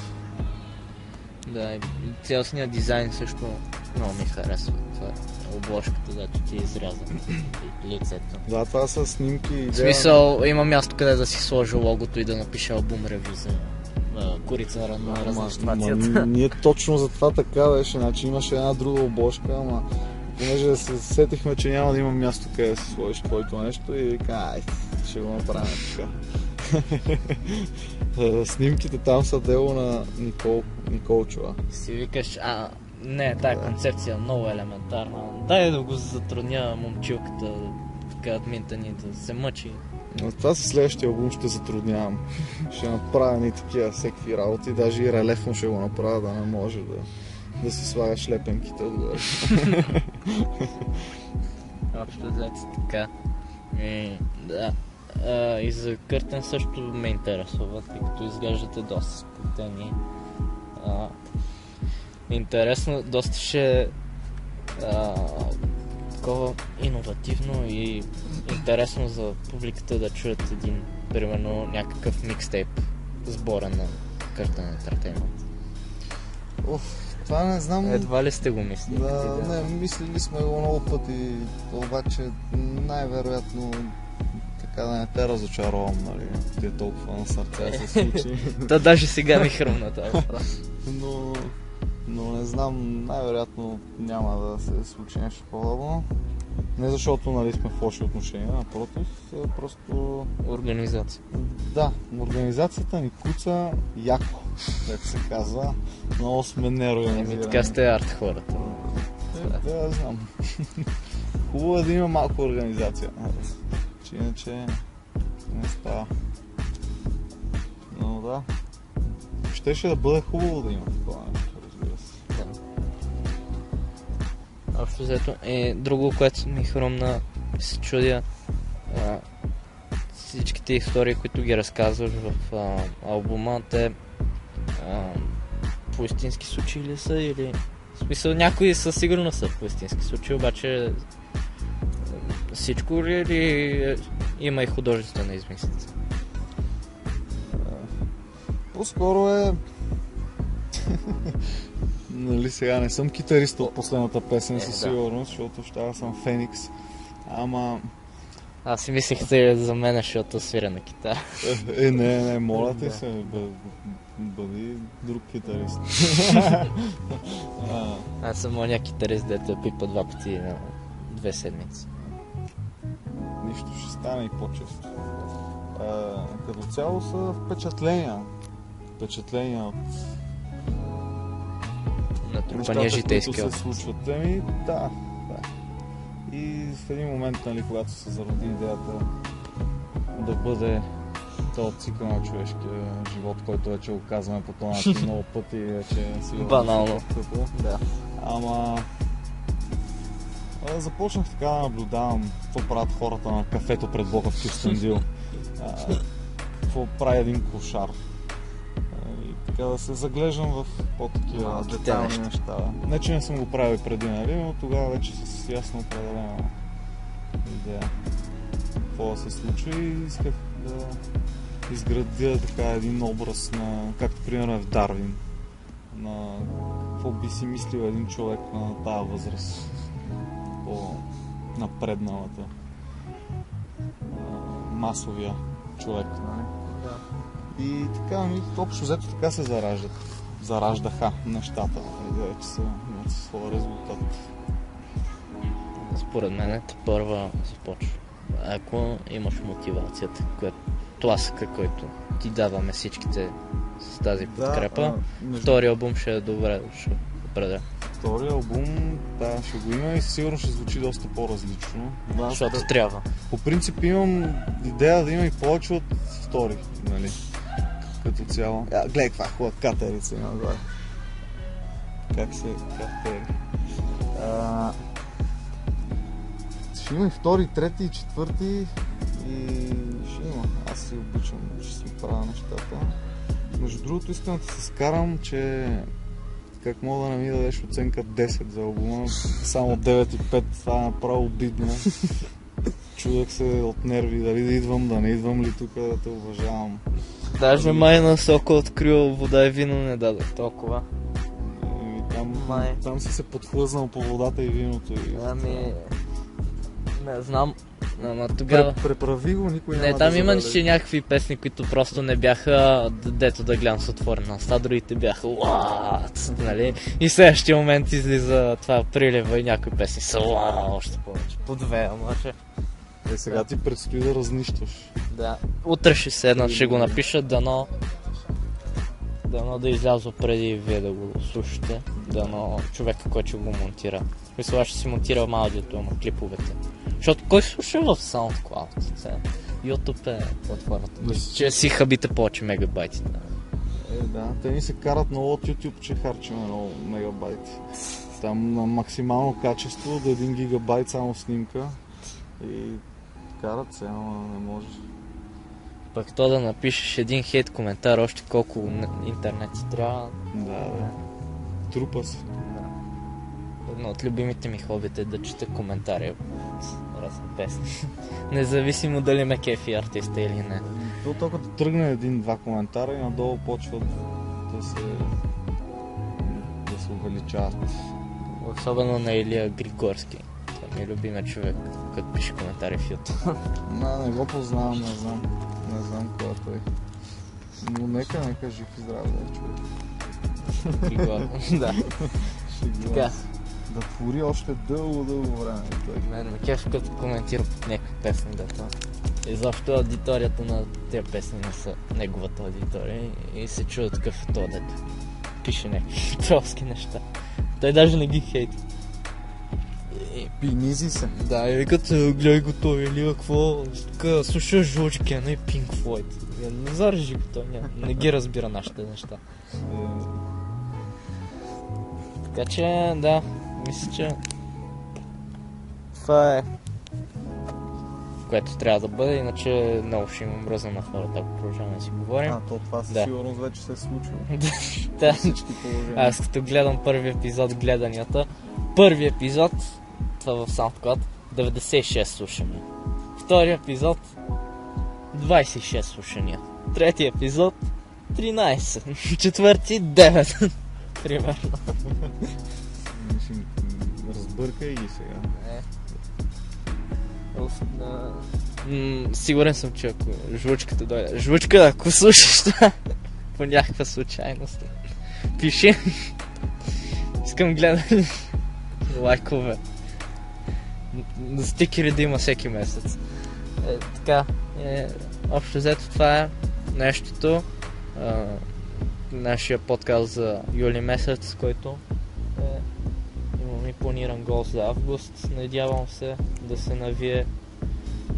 Да, и цялостният дизайн също много ми харесва. Това е обложката, да, ти е изрязано лицето. Да, това са снимки. Идея... В смисъл, има място къде да си сложа логото и да напиша албум ревю за Курица на разнащатията. Ние точно за това така беше, значи имаше една друга обложка, ама понеже се сетихме, че няма да има място къде да си сложиш твоето нещо и вика, ай, ще го направим така. Снимките там са дело на Никол, Николчева. Си викаш, а, не, тая да. Концепция е много елементарна. Дай да го затрудня момчилката, така админта ни да се мъчи. Но това със следващия албум ще затруднявам. Ще направя ни такива всеки работи, даже и релефно ще го направя, да не може да, да си слага шлепенките отгоре. Общо взето така. И, да. А, и за Къртен също ме интересува, тъй като изглеждате доста спутени. А, интересно, доста ще... А, такова иновативно и интересно за публиката да чуят един, примерно, някакъв микстейп сбора на Къртен Ентертеймънт. Оф, това не знам... Едва ли сте го мислили? Да, да, не, мислили сме го много пъти, обаче най-вероятно така да не те разочаровам, нали, ти е толкова на сърце се случи. Та даже сега ми хрумна това въпрос. Но... Но не знам, най-вероятно няма да се случи нещо подобно. Не защото, нали, сме в лоши отношения, напротив, просто... Организация. Да, организацията ни куца яко, както се казва. Много сме неорганизирани. Еми така сте арт хората. Е, да, знам. Хубаво е да има малко организация. Че иначе не става. Но да, щеше да бъде хубаво да има такова. Общо взето е друго, което ми хрумна, се чудя а, всичките истории, които ги разказваш в а, албума, те а, по-истински случаи ли са или... В смисъл, някои със сигурно са по-истински случаи, обаче всичко ли, ли Има и художествена измислица. По-скоро е... нали сега не съм китарист от последната песен, е, със сигурност, да. Защото ще аз съм Феникс. Ама... Аз си мислех да за мен, защото свиря на китара. Е, не, не, моля ти се, бъ... бъди друг китарист. а... Аз съм оня китарист, дето пипа два пъти на две седмици. Нищо, ще стане и по-често. А, като цяло са впечатления. Впечатления от... натрупания житейски опит. Нещата, които се случват, ами да, да. И в един момент, нали, когато се зароди идеята да бъде този цикъл на човешкия живот, който вече го казваме по този начин много пъти, вече сигурно... банално. Да. Ама... започнах така да наблюдавам какво правят хората на кафето пред блока в Кюстендил. Какво прави един кошар. Така да се заглеждам в по-такива детайлни неща. Не, че не съм го правил преди, нали, но тогава вече с ясно определена идея какво да се случи и исках да изградя така един образ на, както примерно в Дарвин, на какво би си мислил един човек на тази възраст, по-напредналата, масовия човек, нали. И така, общо взето така се зараждат. Зараждаха нещата, вече са имат своя резултат. Според мен е първа започва. Ако имаш мотивацията, която тласъка, който ти даваме всичките с тази подкрепа, да, а, между... втори албум ще е добре, ще определя. Втори албум, да, ще го има и сигурно ще звучи доста по-различно. Да, защото да... трябва. По принцип имам идея да има и повече от втори, нали? Като цяло. А, гледай каква хубава катерица има горе. Как се катери? А... Ще има и втори, трети, четвърти и ще има. Аз си обичам, че си правя нещата. Между другото искам да се скарам, че как мога да не ми дадеш оценка десет за албума, само девет и пет, това е направо обидно. Чудех се от нерви, дали да идвам, да не идвам ли тук, да те уважавам. Даже и... май на Сокол открил вода и вино не дадах толкова. Еми там, май... там си се подхлъзнал по водата и виното. И... ами... не знам, ама тогава... преправи го, никой няма да забележи. Не, там имаше някакви песни, които просто не бяха дето да гледам с отворена уста, другите бяха уааааат, нали? И в следващия момент излиза това прилива и някои песни са уаааа, още повече. По две, може. Е, сега ти предстои да разнищаш. Да. Утре ще седна, ще го напиша, дано... дано да излязва преди вие да го слушате. Дано човека, който ще го монтира. Мисля, ще си монтирам аудиото, ама клиповете. Защото кой слуша в SoundCloud? YouTube е платформата. Yes. Че си хабите повече мегабайтите. Е, да. Те ни се карат много от YouTube, че харчим много мегабайти. Там на максимално качество до един гигабайт само снимка. И карат се, но не можеш. Пък то да напишеш един хейт коментар, още колко интернет си трябва. Да, да. Трупа се. Да. Едно от любимите ми хоббите е да чета коментари от разни песни. Независимо дали ме кефи артиста или не. То толкова да тръгне един-два коментара и надолу почват да се, да се увеличават. Особено на Илия Григорски. Ми любиме човек, като пише коментари в YouTube. Не, не го познавам, не знам. Не знам кога той. Но нека, нека жив и здрав да е човек. Шегувам, да. Шегувам. Да твори още дълго, дълго време. Мен ме кеф, като коментира под някакви песни, да това. И защо аудиторията на тези песни не са неговата аудитория и се чува такъв е то, дето пише някакви тролски неща. Той даже не ги хейти. Пинизи се. Да, и като гледай го той или какво, така слушаш жлъчки, а не Pink Floyd. Не заражи го той, не, не ги разбира нашите неща. Така че, да, мисля, че това е което трябва да бъде, иначе много ще имам мръзна на хората, ако продължаваме да си говорим. А, то това със да. Сигурност вече се е случило. Да, аз като гледам първи епизод, гледанията, първи епизод, това в SoundCloud, деветдесет и шест слушаме. Втори епизод двайсет и шест слушания. Трети епизод тринайсет. Четвърти девет. Примерно. Ще ми разбърка и сега. М- сигурен съм, че ако жлъчката дойде... Жлъчка, ако слушаш това, по някаква случайност, пиши. Искам гледане лайкове. За стикери да има всеки месец. Е, така, е, общо взето това е нещото. Е, нашия подкаст за юли месец, който е, имаме планиран гол за август. Надявам се да се навие.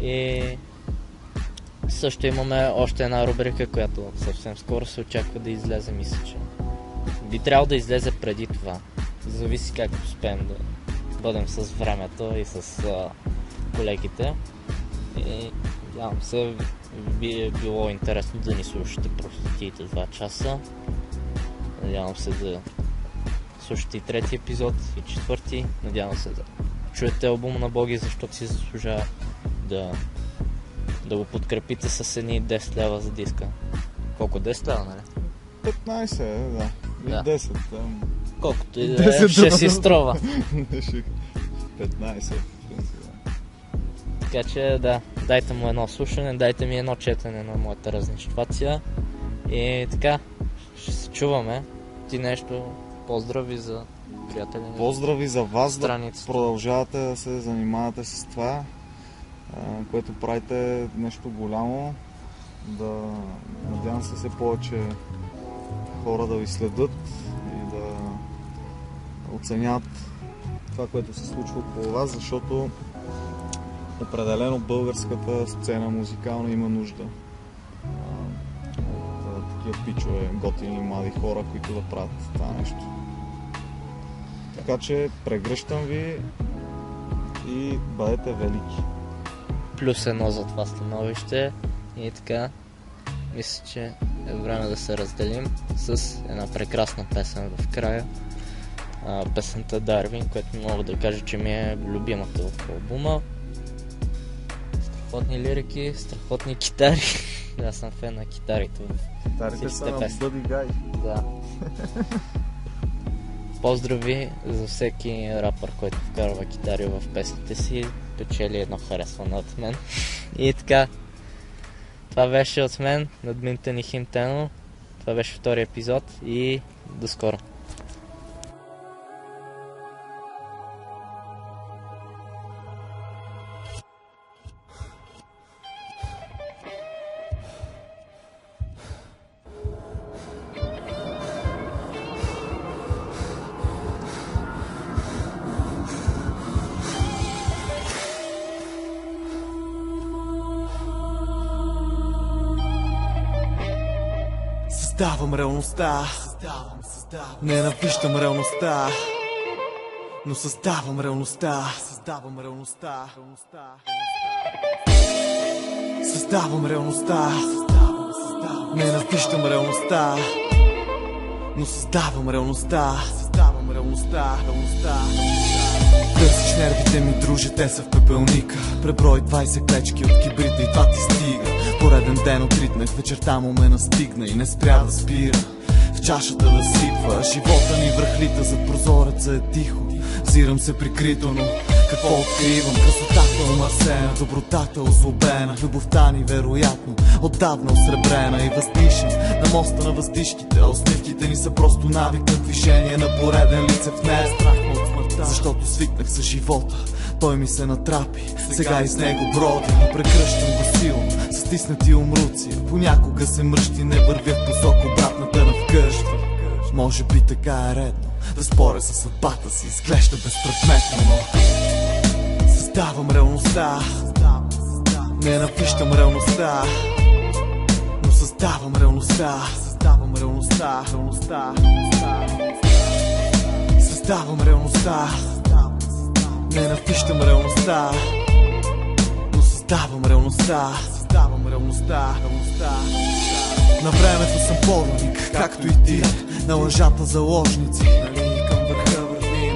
И също имаме още една рубрика, която съвсем скоро се очаква да излезе, мисля, че би трябвало да излезе преди това. Зависи как успеем да бъдем с времето и с а, колегите. И надявам се, би е било интересно да ни слушате простите два часа. Надявам се да слушате и трети епизод, и четвърти. Надявам се да чуете албума на Боги, защото си заслужава. Да, да го подкрепите с едни десет лева за диска. Колко? десет лева, нали? петнайсет, да. И да. десет. Там... Колкото и да е, ще си струва. петнайсет. Така че, да, дайте му едно слушане, дайте ми едно четене на моята разнищвация. И така, ще се чуваме. Ти нещо, поздрави за приятели. Поздрави за вас, страницата. Да продължавате да се занимавате с това, което правите нещо голямо, да надявам се все повече хора да ви следят и да оценят това, което се случва около вас, защото определено българската сцена музикална има нужда за такива пичове, готини, млади хора, които да правят това нещо. Така че прегръщам ви и бъдете велики. Плюс едно за това становище и така, мисля, че е време да се разделим с една прекрасна песен в края. А, песента Дарвин, която мога да кажа, че ми е любимата от албума. Страхотни лирики, страхотни китари. Аз съм фен на китарите. Китарите са на Bloody Guy. Да. Поздрави за всеки рапър, който вкарва китари в песните си. Печели едно харесване от мен. И така, това беше от мен, надминта ни Химтено. Това беше втори епизод и до скоро. Създавам реалността, създавам, създавам. Ненавиждам реалността, но създавам реалността, създавам реалността, реалността. Създавам реалността, създавам, създавам. Ненавиждам реалността, но създавам реалността, създавам реалността, реалността. Търсиш нервите ми, друже, те са в пепелника. Преброй двайсет клечки от кибрита и това ти стига. Пореден ден отритнах, вечерта му ме настигна и не спря да спира. В чашата да сипва, живота ни връхлита, зад прозореца е тихо. Взирам се прикрито, но какво откривам? Красотата омърсена, добротата озлобена, любовта ни вероятно отдавна осребрена. И въздишам на моста на въздишките, усмивките ни са просто навик на движение. На пореден лицев не е страх ме от смъртта, защото свикнах с живота. Той ми се натрапи, сега и с него бродя. Прекръщам го силно, с стиснати умруци. Понякога се мръщи, не вървя в посок обратната на вкъща. Може би така е редно, да споря със съдбата си, изглежда безпредметно. Създавам реалността, ненавиждам реалността, но създавам реалността, създавам реалността, реалността. Създавам реалността, ненавиждам реалността, но създавам реалността, създавам реалността, реалността. На времето съм подводник, както и ти, на лъжата заложници.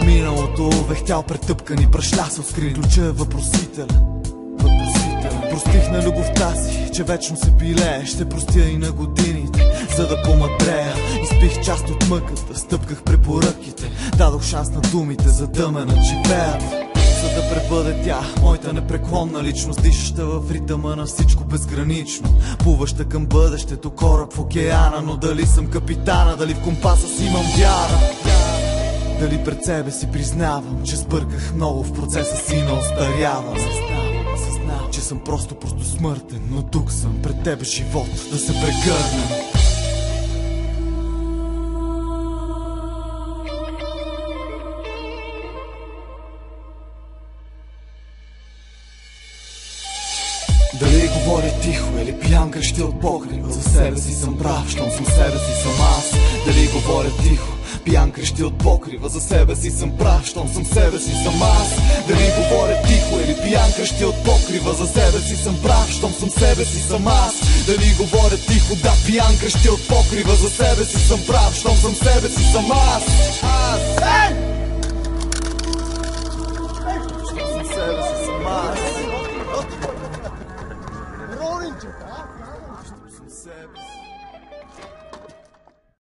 Миналото вехтял претъпкани прашля се откри. Ключа е въпросителен, въпросителен. простих на любовта си, че вечно се пилее. Ще простя и на годините, за да помътрея. Изпих част от мъката, стъпках препоръките, дадох шанс на думите, за да ме начипеят. За да пребъде тя, моята непреклонна личност, дишаща в ритъма на всичко безгранично, плуваща към бъдещето, кораб в океана. Но дали съм капитана, дали в компаса си имам вяра, дали пред себе си признавам, че сбърках много в процеса си на остарявам. Съзнавам, съзнавам, че съм просто, просто смъртен, но тук съм, пред тебе живот, да се прегърнем. Дали говоря тихо или пиян крещи от покрив, за себе си съм прав, щом съм себе си съм аз. Дали говоря тихо, пиян крещи от покрива, за себе си съм прав, щом съм себе си съм аз. Дали говоря тихо или пиян крещи от покрива, за себе си съм прав, щом съм себе си съм аз. Дали говоря тихо, да, пиян крещи от покрива, за себе си съм прав, щом съм себе си съм аз. Аз! Е! Щом съм себе си съм аз.